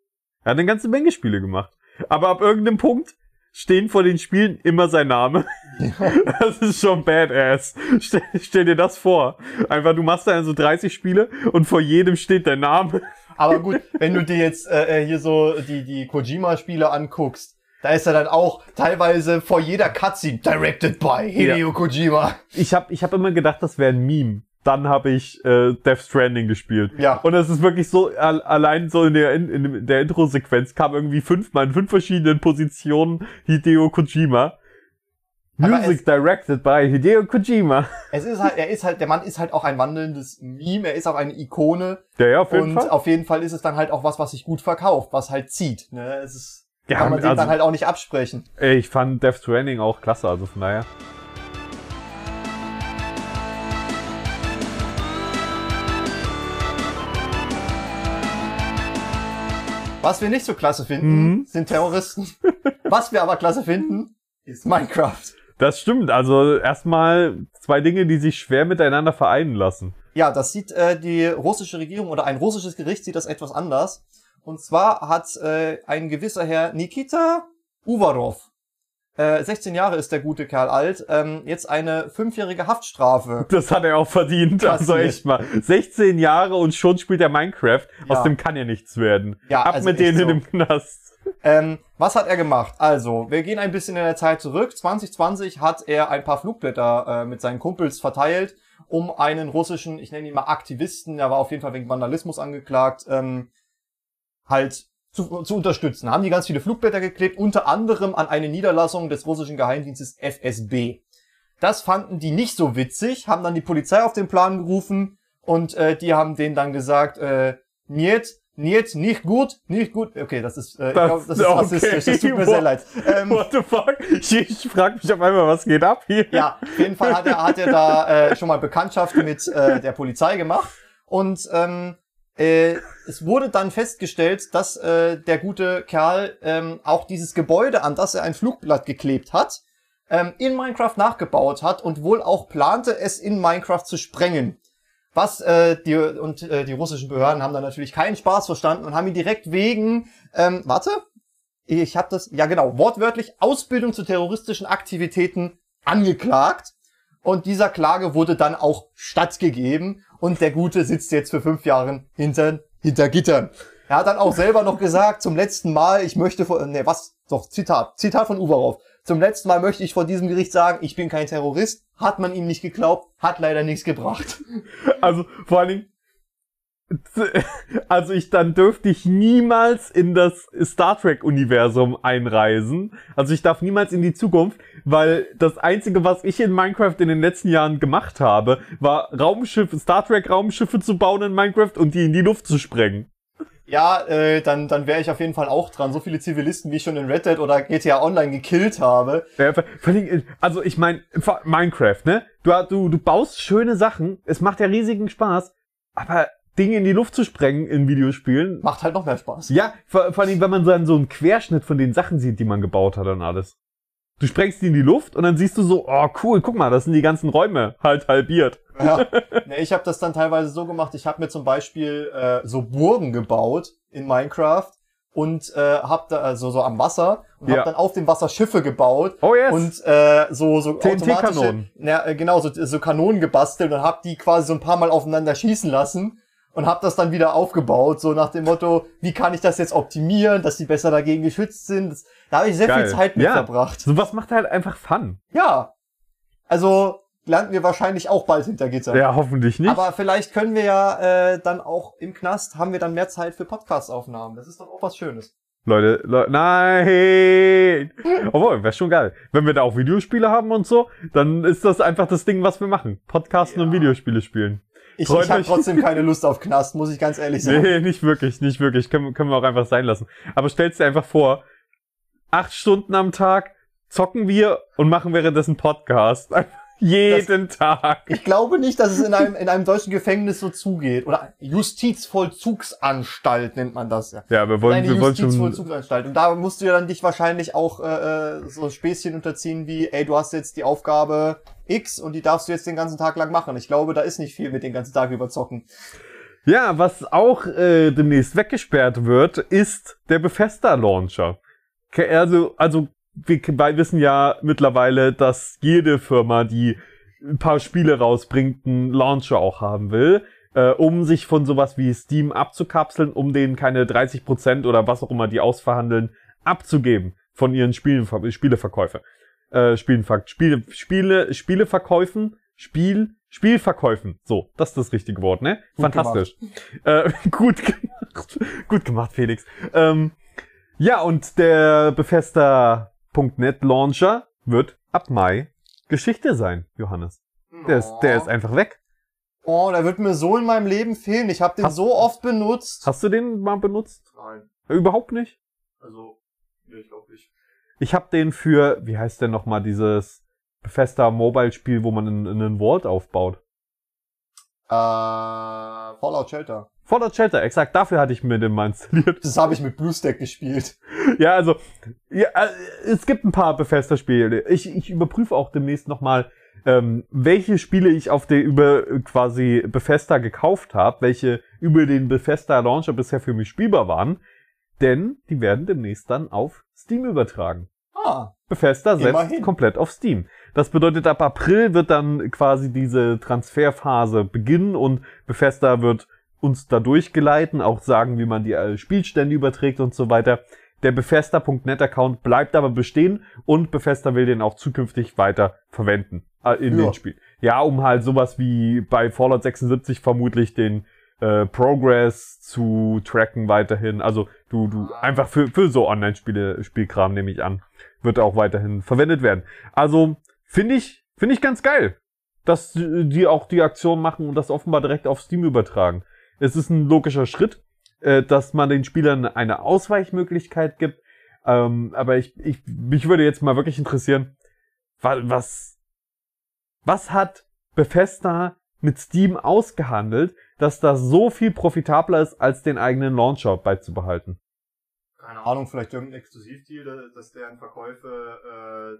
Er hat eine ganze Menge Spiele gemacht. Aber ab irgendeinem Punkt stehen vor den Spielen immer sein Name. Ja. Das ist schon badass. Stell, stell dir das vor. Einfach, du machst da so dreißig Spiele und vor jedem steht dein Name. Aber gut, wenn du dir jetzt äh, hier so die, die Kojima-Spiele anguckst, da ist er dann auch teilweise vor jeder Cutscene directed by Hideo, ja, Kojima. Ich hab, ich hab immer gedacht, das wäre ein Meme. Dann habe ich äh, Death Stranding gespielt. Ja. Und es ist wirklich so, al- allein so in der, in, in der Intro-Sequenz kam irgendwie fünfmal in fünf verschiedenen Positionen Hideo Kojima. Aber Music directed by Hideo Kojima. Es ist halt, er ist halt, der Mann ist halt auch ein wandelndes Meme, er ist auch eine Ikone. Ja, ja, auf jeden Und Fall. auf jeden Fall ist es dann halt auch was, was sich gut verkauft, was halt zieht. Ne? Es ist, ja, kann man also, dem dann halt auch nicht absprechen. Ich fand Death Stranding auch klasse, also von daher. Was wir nicht so klasse finden, mhm. sind Terroristen. Was wir aber klasse finden, ist Minecraft. Das stimmt. Also erstmal zwei Dinge, die sich schwer miteinander vereinen lassen. Ja, das sieht äh, die russische Regierung oder ein russisches Gericht sieht das etwas anders. Und zwar hat äh, ein gewisser Herr Nikita Uvarov, äh, sechzehn Jahre ist der gute Kerl alt, ähm, jetzt eine fünfjährige Haftstrafe. Das hat er auch verdient. Krass, also echt mal. sechzehn Jahre und schon spielt er Minecraft. Ja. Aus dem kann ja nichts werden. Ja, Ab also mit denen so. in dem Knast. Ähm, was hat er gemacht? Also, wir gehen ein bisschen in der Zeit zurück. zwanzig zwanzig hat er ein paar Flugblätter äh, mit seinen Kumpels verteilt, um einen russischen, ich nenne ihn mal Aktivisten, der war auf jeden Fall wegen Vandalismus angeklagt, ähm, halt zu, zu unterstützen. Haben die ganz viele Flugblätter geklebt, unter anderem an eine Niederlassung des russischen Geheimdienstes F S B. Das fanden die nicht so witzig, haben dann die Polizei auf den Plan gerufen und äh, die haben denen dann gesagt, äh, niet, Niet, nicht gut, nicht gut. Okay, das ist, äh, das, ich glaube, das ist okay. rassistisch, das tut mir What? sehr leid. Ähm, What the fuck? Ich, ich frage mich auf einmal, was geht ab hier? Ja, auf jeden Fall hat er, hat er da äh, schon mal Bekanntschaft mit äh, der Polizei gemacht. Und ähm, äh, es wurde dann festgestellt, dass äh, der gute Kerl ähm, auch dieses Gebäude, an das er ein Flugblatt geklebt hat, ähm, in Minecraft nachgebaut hat und wohl auch plante, es in Minecraft zu sprengen. Was äh, die und äh, die russischen Behörden haben da natürlich keinen Spaß verstanden und haben ihn direkt wegen ähm, warte ich habe das ja genau wortwörtlich Ausbildung zu terroristischen Aktivitäten angeklagt, und dieser Klage wurde dann auch stattgegeben und der Gute sitzt jetzt für fünf Jahre hinter hinter Gittern. Er hat dann auch selber noch gesagt, zum letzten Mal, ich möchte von ne was doch Zitat Zitat von Uvarov: Zum letzten Mal möchte ich vor diesem Gericht sagen, ich bin kein Terrorist. Hat man ihm nicht geglaubt, hat leider nichts gebracht. Also vor allen Dingen, also ich dann dürfte ich niemals in das Star Trek-Universum einreisen. Also ich darf niemals in die Zukunft, weil das Einzige, was ich in Minecraft in den letzten Jahren gemacht habe, war Raumschiffe, Star Trek-Raumschiffe zu bauen in Minecraft und die in die Luft zu sprengen. Ja, äh, dann, dann wäre ich auf jeden Fall auch dran. So viele Zivilisten, wie ich schon in Red Dead oder G T A Online gekillt habe. Also ich meine, Minecraft, ne? Du, du, du baust schöne Sachen, es macht ja riesigen Spaß, aber Dinge in die Luft zu sprengen in Videospielen macht halt noch mehr Spaß. Ja, vor, vor allem, wenn man so einen, so einen Querschnitt von den Sachen sieht, die man gebaut hat und alles. Du sprengst die in die Luft und dann siehst du so, oh cool, guck mal, das sind die ganzen Räume halt halbiert. Ja, ne, ich habe das dann teilweise so gemacht, ich habe mir zum Beispiel äh, so Burgen gebaut in Minecraft und äh, habe da also so am Wasser und ja. habe dann auf dem Wasser Schiffe gebaut oh yes. und äh, so so T N T-Kanonen. Na, genau, so, so Kanonen gebastelt und habe die quasi so ein paar Mal aufeinander schießen lassen. Und hab das dann wieder aufgebaut, so nach dem Motto, wie kann ich das jetzt optimieren, dass die besser dagegen geschützt sind. Das, da habe ich sehr Geil. viel Zeit mit ja. verbracht. So was macht halt einfach Fun. Ja, also landen wir wahrscheinlich auch bald hinter Gitter. Ja, hoffentlich nicht. Aber vielleicht können wir ja äh, dann auch im Knast, haben wir dann mehr Zeit für Podcast-Aufnahmen. Das ist doch auch was Schönes. Leute, Leute, nein! Obwohl, wäre schon geil. Wenn wir da auch Videospiele haben und so, dann ist das einfach das Ding, was wir machen. Podcasten ja. und Videospiele spielen. Ich, ich habe trotzdem keine Lust auf Knast, muss ich ganz ehrlich sagen. Nee, nicht wirklich, nicht wirklich. Können, können wir auch einfach sein lassen. Aber stellst dir einfach vor, acht Stunden am Tag zocken wir und machen währenddessen Podcast. Jeden das, Tag. Ich glaube nicht, dass es in einem, in einem deutschen Gefängnis so zugeht. Oder Justizvollzugsanstalt nennt man das ja. Ja, aber wollen, eine wir wollen schon... Justizvollzugsanstalt. Und da musst du ja dann dich wahrscheinlich auch äh, so Späßchen unterziehen wie, ey, du hast jetzt die Aufgabe X und die darfst du jetzt den ganzen Tag lang machen. Ich glaube, da ist nicht viel mit den ganzen Tag überzocken. Ja, was auch äh, demnächst weggesperrt wird, ist der Bethesda-Launcher. Also, also wir wissen ja mittlerweile, dass jede Firma, die ein paar Spiele rausbringt, einen Launcher auch haben will, äh, um sich von sowas wie Steam abzukapseln, um denen keine dreißig Prozent oder was auch immer die ausverhandeln, abzugeben von ihren Spielen, Spieleverkäufen. Äh, Spielen, Spiele, Spiele, Spieleverkäufen Spiel, Spielverkäufen. So, das ist das richtige Wort, ne? Gut Fantastisch. Gemacht. Äh, gut gemacht. Gut gemacht, Felix. Ähm, ja, und der Bethesda Punkt net Launcher wird ab Mai Geschichte sein, Johannes. Der ist, der ist einfach weg. Oh, der wird mir so in meinem Leben fehlen. Ich habe den hast, so oft benutzt. Hast du den mal benutzt? Nein. Überhaupt nicht? Also, nee, ich glaube nicht. Ich habe den für, wie heißt denn nochmal dieses Bethesda Mobile-Spiel, wo man in, in einen Vault aufbaut? Äh, Fallout Shelter. Fallout Shelter, exakt. Dafür hatte ich mir den mal installiert. Das habe ich mit BlueStack gespielt. Ja, also, ja, es gibt ein paar Bethesda-Spiele. Ich, ich überprüfe auch demnächst nochmal, ähm, welche Spiele ich auf der über quasi Bethesda gekauft habe, welche über den Bethesda-Launcher bisher für mich spielbar waren. Denn die werden demnächst dann auf Steam übertragen. Ah, Bethesda setzt immerhin komplett auf Steam. Das bedeutet, ab April wird dann quasi diese Transferphase beginnen und Bethesda wird uns da durchgeleiten, auch sagen, wie man die Spielstände überträgt und so weiter. Der Bethesda Punkt net-Account bleibt aber bestehen und Bethesda will den auch zukünftig weiter verwenden äh, in ja. den Spielen. Ja, um halt sowas wie bei Fallout sechsundsiebzig vermutlich den äh, Progress zu tracken weiterhin. Also du du einfach für für so Online-Spiele, Spielkram nehme ich an, wird auch weiterhin verwendet werden. Also finde ich finde ich ganz geil, dass die auch die Aktion machen und das offenbar direkt auf Steam übertragen. Es ist ein logischer Schritt, dass man den Spielern eine Ausweichmöglichkeit gibt. Aber ich, ich, mich würde jetzt mal wirklich interessieren, was, was hat Bethesda mit Steam ausgehandelt, dass das so viel profitabler ist, als den eigenen Launcher beizubehalten? Keine Ahnung, vielleicht irgendein Exklusivdeal, dass deren Verkäufe äh,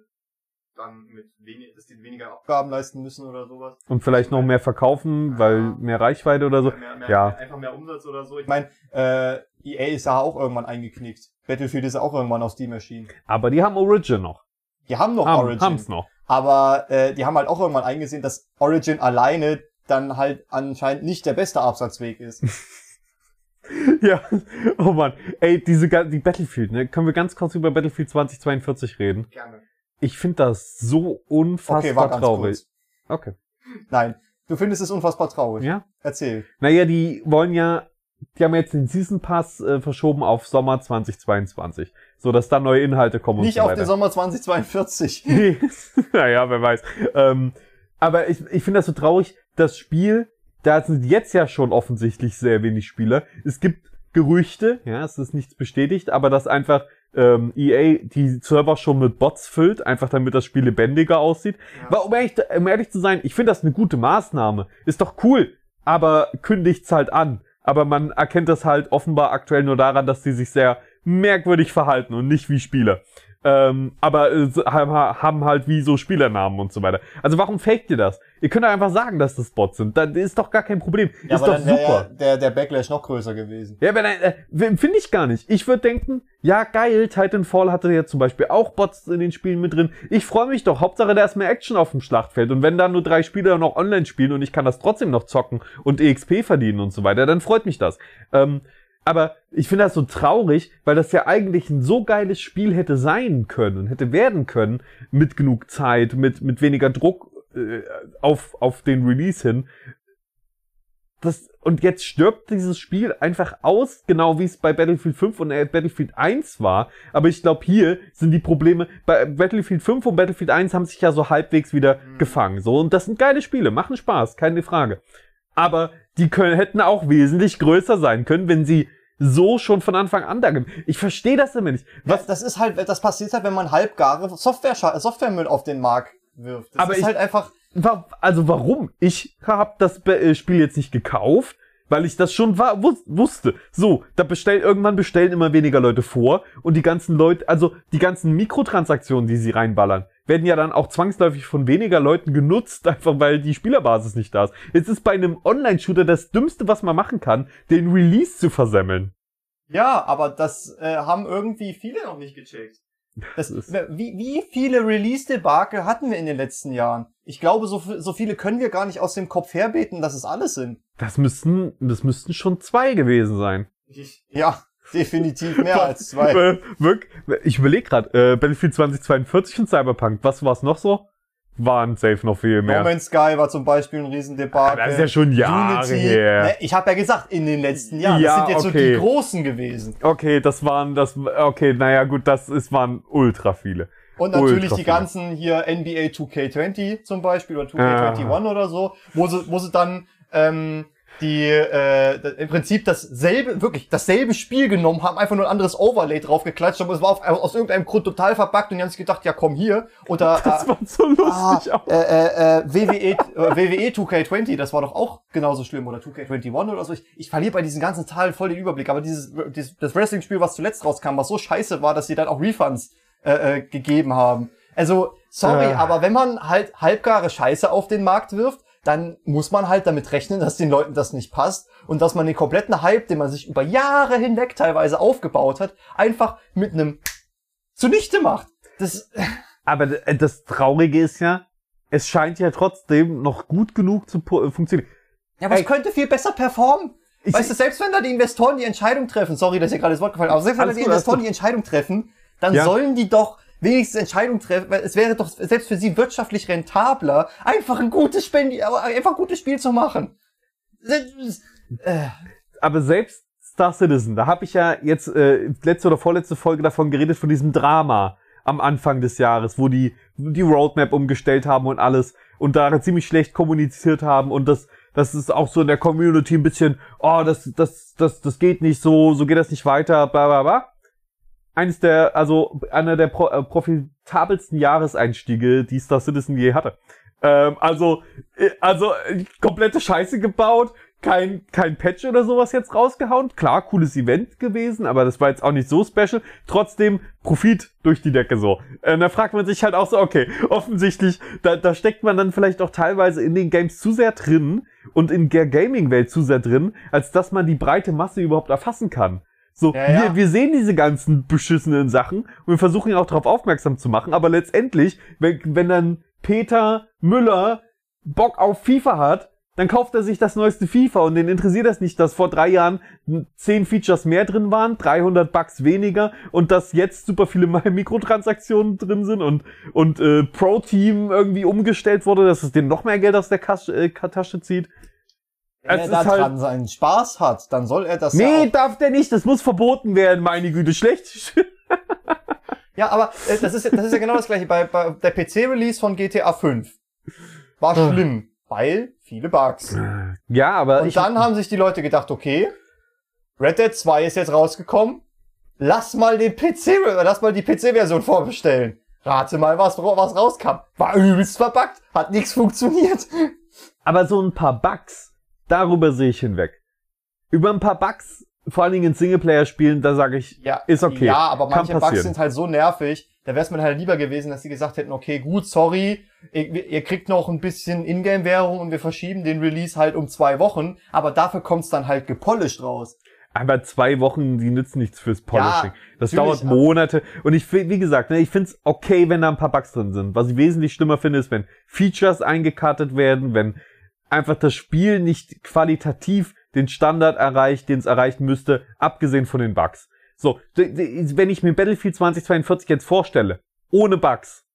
dann mit weniger, dass die weniger Abgaben leisten müssen oder sowas. Und vielleicht noch mehr verkaufen, weil ja. mehr Reichweite oder so. Mehr, mehr, ja. Mehr, einfach mehr Umsatz oder so. Ich meine, äh, E A ist ja auch irgendwann eingeknickt. Battlefield ist ja auch irgendwann auf Steam erschienen. Aber die haben Origin noch. Die haben noch haben, Origin. Haben's noch. Aber äh, die haben halt auch irgendwann eingesehen, dass Origin alleine dann halt anscheinend nicht der beste Absatzweg ist. Ja, oh Mann. Ey, diese die Battlefield, ne? Können wir ganz kurz über Battlefield zwanzig zweiundvierzig reden? Gerne. Ich finde das so unfassbar okay, war ganz traurig. Kurz. Okay. Nein, du findest es unfassbar traurig. Ja? Erzähl. Naja, die wollen ja, die haben jetzt den Season Pass äh, verschoben auf Sommer zwanzig zweiundzwanzig, so dass da neue Inhalte kommen. Nicht und so auf weiter. Den Sommer zwanzig zweiundvierzig. Nee. Naja, wer weiß. Ähm, aber ich, ich finde das so traurig, das Spiel, da sind jetzt ja schon offensichtlich sehr wenig Spieler. Es gibt Gerüchte, ja, es ist nichts bestätigt, aber das einfach Ähm, E A die Server schon mit Bots füllt, einfach damit das Spiel lebendiger aussieht. Ja. Aber um ehrlich, um ehrlich zu sein, ich finde das eine gute Maßnahme. Ist doch cool, aber kündigt's halt an. Aber man erkennt das halt offenbar aktuell nur daran, dass die sich sehr merkwürdig verhalten und nicht wie Spieler. Ähm, aber äh, haben halt wie so Spielernamen und so weiter. Also warum faked ihr das? Ihr könnt doch einfach sagen, dass das Bots sind. Das ist doch gar kein Problem. Ja, ist aber doch dann super. Ja, der, der Backlash noch größer gewesen. Ja, aber äh, finde ich gar nicht. Ich würde denken, ja geil, Titanfall hatte ja zum Beispiel auch Bots in den Spielen mit drin. Ich freue mich doch. Hauptsache, da ist mehr Action auf dem Schlachtfeld. Und wenn da nur drei Spieler noch online spielen und ich kann das trotzdem noch zocken und E X P verdienen und so weiter, dann freut mich das. Ähm, Aber ich finde das so traurig, weil das ja eigentlich ein so geiles Spiel hätte sein können, hätte werden können, mit genug Zeit, mit mit weniger Druck äh, auf auf den Release hin. Das, und jetzt stirbt dieses Spiel einfach aus, genau wie es bei Battlefield fünf und Battlefield eins war. Aber ich glaube, hier sind die Probleme, bei Battlefield fünf und Battlefield eins haben sich ja so halbwegs wieder mhm. gefangen. So, und das sind geile Spiele, machen Spaß, keine Frage. Aber die können, hätten auch wesentlich größer sein können, wenn sie so schon von Anfang an da sind. Ich verstehe das immer nicht. Was ja, das ist halt, das passiert halt, wenn man halbgare Software, Softwaremüll auf den Markt wirft. Das aber ist ich, halt einfach. Also warum? Ich habe das Spiel jetzt nicht gekauft, weil ich das schon war, wus wusste. So, da bestellen irgendwann bestellen immer weniger Leute vor und die ganzen Leute, also die ganzen Mikrotransaktionen, die sie reinballern, werden ja dann auch zwangsläufig von weniger Leuten genutzt, einfach weil die Spielerbasis nicht da ist. Jetzt ist bei einem Online-Shooter das Dümmste, was man machen kann, den Release zu versemmeln. Ja, aber das äh, haben irgendwie viele noch nicht gecheckt. Das, wie, wie viele Release-Debakel hatten wir in den letzten Jahren? Ich glaube, so, so viele können wir gar nicht aus dem Kopf herbeten, dass es alles sind. Das müssten, das müssten schon zwei gewesen sein. Ich, ja. Definitiv mehr als zwei. Ich überlege gerade, äh, Battlefield zwanzig zweiundvierzig und Cyberpunk, was war es noch so? waren safe noch viel mehr. No Man's Sky war zum Beispiel ein Riesendebakel. Das ist ja schon Jahre Unity, her. Ne, ich habe ja gesagt, in den letzten Jahren. Ja, das sind jetzt okay. so die Großen gewesen. Okay, das waren, das, okay, naja, gut, das ist, waren ultra viele. Und natürlich ultra die ganzen hier N B A two K twenty zum Beispiel oder two K einundzwanzig ah. oder so, wo sie, wo sie dann, ähm, die äh, im Prinzip dasselbe, wirklich dasselbe Spiel genommen haben, einfach nur ein anderes Overlay draufgeklatscht, aber es war auf, aus irgendeinem Grund total verpackt und die haben sich gedacht, ja komm hier. Oder, das äh, war so lustig ah, auch. Äh, äh, W W E two K twenty, das war doch auch genauso schlimm, oder two K einundzwanzig oder so. Ich, ich verliere bei diesen ganzen Teilen voll den Überblick, aber dieses, dieses das Wrestling-Spiel, was zuletzt rauskam, was so scheiße war, dass sie dann auch Refunds äh, äh, gegeben haben. Also, sorry, äh. aber wenn man halt halbgare Scheiße auf den Markt wirft, dann muss man halt damit rechnen, dass den Leuten das nicht passt und dass man den kompletten Hype, den man sich über Jahre hinweg teilweise aufgebaut hat, einfach mit einem zunichte macht. Das Aber das Traurige ist ja, es scheint ja trotzdem noch gut genug zu funktionieren. Ja, aber Ey, es könnte viel besser performen. Ich weißt du, selbst wenn da die Investoren die Entscheidung treffen, sorry, dass hier gerade das Wort gefallen ist, aber selbst wenn da die gut, Investoren die Entscheidung treffen, dann ja. sollen die doch wenigstens Entscheidung treffen, weil es wäre doch selbst für sie wirtschaftlich rentabler, einfach ein gutes Spiel, einfach ein gutes Spiel zu machen. Aber selbst Star Citizen, da habe ich ja jetzt äh, letzte oder vorletzte Folge davon geredet, von diesem Drama am Anfang des Jahres, wo die die Roadmap umgestellt haben und alles und da ziemlich schlecht kommuniziert haben und das das ist auch so in der Community ein bisschen, oh, das das das das geht nicht so, so geht das nicht weiter, bla bla bla. Eines der, also einer der pro, äh, profitabelsten Jahreseinstiege, die Star Citizen je hatte. Ähm, also, äh, also äh, komplette Scheiße gebaut, kein kein Patch oder sowas jetzt rausgehauen. Klar, cooles Event gewesen, aber das war jetzt auch nicht so special. Trotzdem Profit durch die Decke so. Äh, da fragt man sich halt auch so, okay, offensichtlich, da, da steckt man dann vielleicht auch teilweise in den Games zu sehr drin und in der Gaming-Welt zu sehr drin, als dass man die breite Masse überhaupt erfassen kann. So, ja, ja. Wir, wir sehen diese ganzen beschissenen Sachen und wir versuchen ihn auch darauf aufmerksam zu machen, aber letztendlich, wenn, wenn dann Peter Müller Bock auf FIFA hat, dann kauft er sich das neueste FIFA und den interessiert das nicht, dass vor drei Jahren zehn Features mehr drin waren, dreihundert Bucks weniger und dass jetzt super viele Mikrotransaktionen drin sind und und äh, Pro Team irgendwie umgestellt wurde, dass es denen noch mehr Geld aus der Kas- äh, Tasche zieht. Wenn es er da dran halt seinen Spaß hat, dann soll er das nee, ja Nee, darf der nicht, das muss verboten werden, meine Güte, schlecht. Ja, aber äh, das, ist, das ist ja genau das Gleiche. Bei, bei der P C-Release von G T A fünf war schlimm, weil viele Bugs. Ja, aber... Und ich, dann haben sich die Leute gedacht, okay, Red Dead zwei ist jetzt rausgekommen, lass mal den P C, lass mal die P C-Version vorbestellen. Rate mal, was, was rauskam. War übelst verbuggt, hat nichts funktioniert. Aber so ein paar Bugs... Darüber sehe ich hinweg. Über ein paar Bugs, vor allen Dingen in Singleplayer-Spielen, da sage ich, ja, ist okay. Ja, aber manche Bugs sind halt so nervig, da wäre es mir halt lieber gewesen, dass sie gesagt hätten, okay, gut, sorry, ihr, ihr kriegt noch ein bisschen Ingame-Währung und wir verschieben den Release halt um zwei Wochen, aber dafür kommt's dann halt gepolished raus. Aber zwei Wochen, die nützen nichts fürs Polishing. Ja, das dauert Monate. Und ich, wie gesagt, ich finde es okay, wenn da ein paar Bugs drin sind. Was ich wesentlich schlimmer finde, ist, wenn Features eingecuttet werden, wenn einfach das Spiel nicht qualitativ den Standard erreicht, den es erreichen müsste, abgesehen von den Bugs. So, wenn ich mir Battlefield zwanzig zweiundvierzig jetzt vorstelle, ohne Bugs,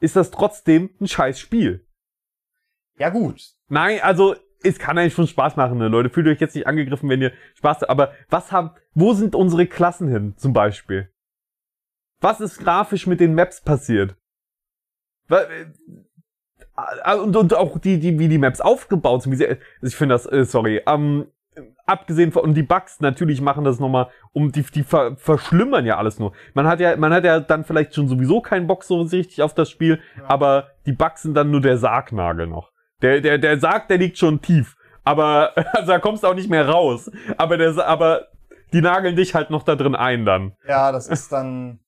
ist das trotzdem ein scheiß Spiel. Ja gut. Nein, also es kann eigentlich schon Spaß machen, ne? Leute, fühlt euch jetzt nicht angegriffen, wenn ihr Spaß habt. Aber was haben, wo sind unsere Klassen hin, zum Beispiel? Was ist grafisch mit den Maps passiert? Was, Und, und auch die, die, wie die Maps aufgebaut sind, wie sie, also ich finde das, äh, sorry, ähm, abgesehen von, und die Bugs natürlich machen das nochmal, um, die, die ver, verschlimmern ja alles nur. Man hat ja, man hat ja dann vielleicht schon sowieso keinen Bock so richtig auf das Spiel, ja. aber die Bugs sind dann nur der Sargnagel noch. Der, der, der Sarg, der liegt schon tief. Aber, also da kommst du auch nicht mehr raus. Aber der, aber die nageln dich halt noch da drin ein dann. Ja, das ist dann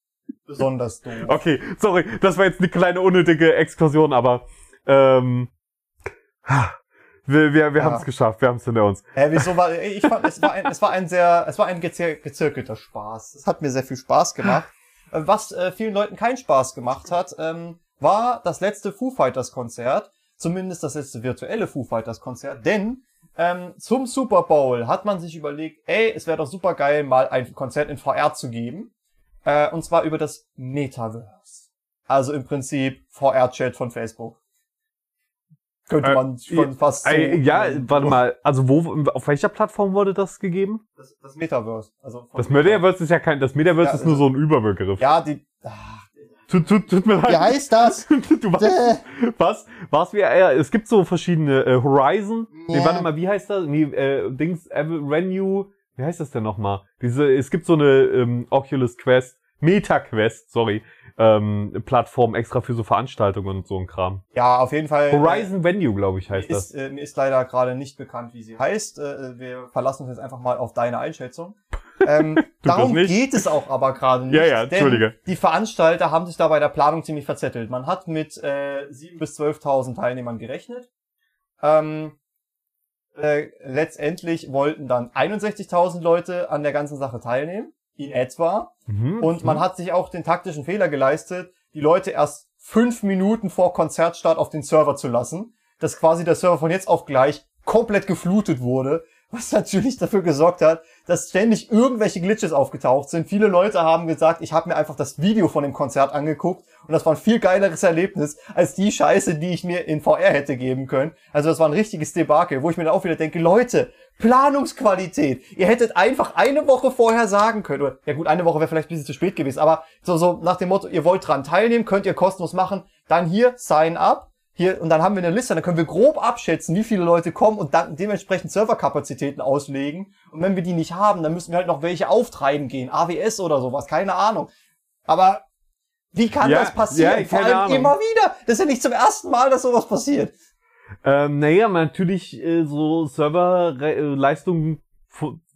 besonders doof. Okay, sorry, das war jetzt eine kleine unnötige Exkursion, aber, Ähm, wir wir, wir ja. haben es geschafft, wir haben es hinter uns. Äh, wieso war, ich fand, es war ein, es war ein sehr, es war ein gezir- gezirkelter Spaß. Es hat mir sehr viel Spaß gemacht. Was äh, vielen Leuten keinen Spaß gemacht hat, ähm, war das letzte Foo Fighters Konzert, zumindest das letzte virtuelle Foo Fighters Konzert, denn ähm, zum Super Bowl hat man sich überlegt, ey, es wäre doch super geil, mal ein Konzert in V R zu geben, äh, und zwar über das Metaverse. Also im Prinzip V R-Chat von Facebook. Könnte äh, man schon fast äh, so... Äh, ja, machen. Warte mal, also wo, auf welcher Plattform wurde das gegeben? Das, das Metaverse. Also das Metaverse ist ja kein... Das Metaverse ja, ist nur so ein Überbegriff. Ja, die... Ach, tut, tut, tut mir leid. Wie heißt das? Du warst, was? Was wir, äh, es gibt so verschiedene äh, Horizon. Yeah. Nee, warte mal, wie heißt das? Nee, äh, Dings, äh, Renew. Wie heißt das denn nochmal? Diese, es gibt so eine ähm, Oculus Quest, Meta Quest, sorry, ähm, Plattform extra für so Veranstaltungen und so ein Kram. Ja, auf jeden Fall. Horizon äh, Venue, glaube ich, heißt ist, das. Äh, mir ist leider gerade nicht bekannt, wie sie heißt. Äh, wir verlassen uns jetzt einfach mal auf deine Einschätzung. Ähm, darum geht es auch aber gerade nicht. Ja, ja, Entschuldige. Die Veranstalter haben sich da bei der Planung ziemlich verzettelt. Man hat mit äh, siebentausend bis zwölftausend Teilnehmern gerechnet. Ähm, äh, letztendlich wollten dann einundsechzigtausend Leute an der ganzen Sache teilnehmen, in etwa. Mhm, Und man hat sich auch den taktischen Fehler geleistet, die Leute erst fünf Minuten vor Konzertstart auf den Server zu lassen, dass quasi der Server von jetzt auf gleich komplett geflutet wurde. Was natürlich dafür gesorgt hat, dass ständig irgendwelche Glitches aufgetaucht sind. Viele Leute haben gesagt, ich habe mir einfach das Video von dem Konzert angeguckt und das war ein viel geileres Erlebnis als die Scheiße, die ich mir in V R hätte geben können. Also das war ein richtiges Debakel, wo ich mir dann auch wieder denke, Leute, Planungsqualität. Ihr hättet einfach eine Woche vorher sagen können. Oder, ja gut, eine Woche wäre vielleicht ein bisschen zu spät gewesen, aber so, so nach dem Motto, ihr wollt dran teilnehmen, könnt ihr kostenlos machen, dann hier, sign up. Hier, und dann haben wir eine Liste, dann können wir grob abschätzen, wie viele Leute kommen und dann dementsprechend Serverkapazitäten auslegen. Und wenn wir die nicht haben, dann müssen wir halt noch welche auftreiben gehen, A W S oder sowas, keine Ahnung. Aber wie kann ja, das passieren? Ja, Vor allem Ahnung. Immer wieder. Das ist ja nicht zum ersten Mal, dass sowas passiert. Ähm, naja, natürlich äh, so Serverleistungen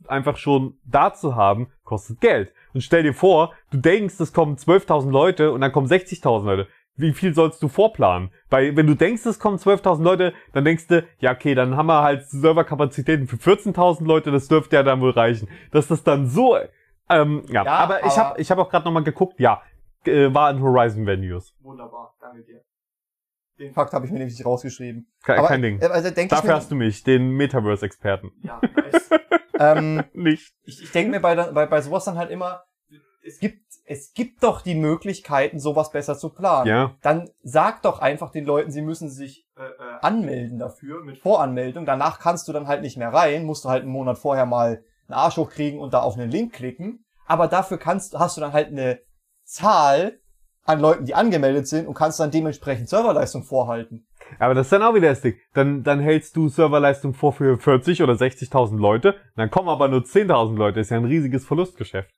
einfach schon da zu haben, kostet Geld. Und stell dir vor, du denkst, es kommen zwölftausend Leute und dann kommen sechzigtausend Leute. Wie viel sollst du vorplanen? Weil wenn du denkst, es kommen zwölftausend Leute, dann denkst du, ja okay, dann haben wir halt Serverkapazitäten für vierzehntausend Leute, das dürfte ja dann wohl reichen. Dass das dann so... Ähm, ja. ja, aber, aber ich habe ich hab auch gerade nochmal geguckt, ja, äh, war in Horizon Venues. Wunderbar, danke dir. Den Fakt habe ich mir nämlich nicht rausgeschrieben. Kein, aber, kein Ding. Also denk Dafür ich mir, hast du mich, den Metaverse-Experten. Ja, nice. ähm, nicht. Ich, ich denke mir bei, bei, bei sowas dann halt immer... Es gibt, es gibt doch die Möglichkeiten, sowas besser zu planen. Ja. Dann sagt doch einfach den Leuten, sie müssen sich äh, äh, anmelden dafür, mit Voranmeldung. Danach kannst du dann halt nicht mehr rein, musst du halt einen Monat vorher mal einen Arsch hochkriegen und da auf einen Link klicken. Aber dafür kannst, hast du dann halt eine Zahl an Leuten, die angemeldet sind und kannst dann dementsprechend Serverleistung vorhalten. Aber das ist dann auch wieder das Ding. Dann, dann hältst du Serverleistung vor für vierzig oder sechzigtausend Leute, dann kommen aber nur zehntausend Leute. Ist ja ein riesiges Verlustgeschäft.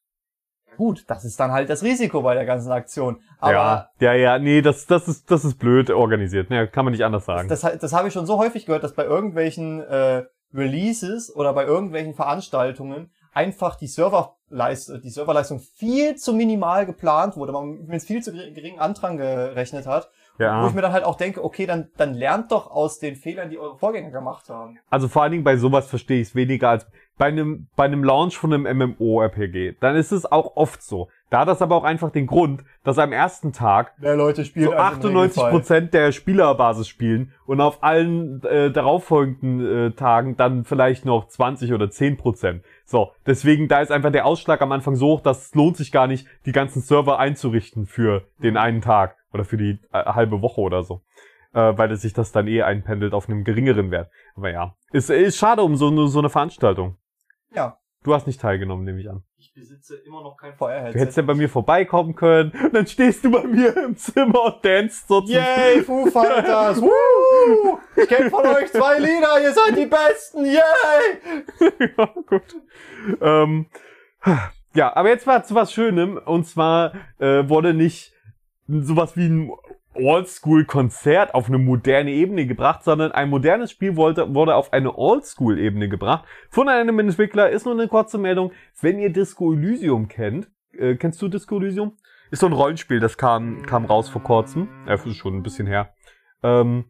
Gut, das ist dann halt das Risiko bei der ganzen Aktion. Aber ja, ja, ja, nee, das, das ist, das ist blöd organisiert. Ja, kann man nicht anders sagen. Das, das, das habe ich schon so häufig gehört, dass bei irgendwelchen äh, Releases oder bei irgendwelchen Veranstaltungen einfach die Serverleistung, die Serverleistung viel zu minimal geplant wurde, man mit viel zu geringen Andrang gerechnet hat. Ja. Wo ich mir dann halt auch denke, okay, dann, dann lernt doch aus den Fehlern, die eure Vorgänger gemacht haben. Also vor allen Dingen bei sowas verstehe ich es weniger als bei einem, bei einem Launch von einem MMORPG. Dann ist es auch oft so. Da hat das aber auch einfach den Grund, dass am ersten Tag mehr Leute spielen so achtundneunzig Prozent der Spielerbasis spielen und auf allen äh, darauffolgenden äh, Tagen dann vielleicht noch zwanzig oder zehn Prozent. So, deswegen, da ist einfach der Ausschlag am Anfang so hoch, dass es lohnt sich gar nicht, die ganzen Server einzurichten für den einen Tag. Oder für die äh, halbe Woche oder so. Äh, weil sich das dann eh einpendelt auf einem geringeren Wert. Aber ja, ist, ist schade um so, so eine Veranstaltung. Ja. Du hast nicht teilgenommen, nehme ich an. Ich besitze immer noch kein V R-Headset. Du hättest ja bei mir vorbeikommen können. Und dann stehst du bei mir im Zimmer und danst so. Yay, Foo Fighters. Woo! Ich kenne von euch zwei Lieder. Ihr seid die Besten. Yay! Ja, gut. Ähm, ja, aber jetzt war zu was Schönem. Und zwar äh, wurde nicht... sowas wie ein Oldschool-Konzert auf eine moderne Ebene gebracht, sondern ein modernes Spiel wurde, wurde auf eine Oldschool-Ebene gebracht. Von einem Entwickler ist nur eine kurze Meldung. Wenn ihr Disco Elysium kennt, äh, kennst du Disco Elysium? Ist so ein Rollenspiel, das kam, kam raus vor kurzem. Äh, ist schon ein bisschen her. Ähm,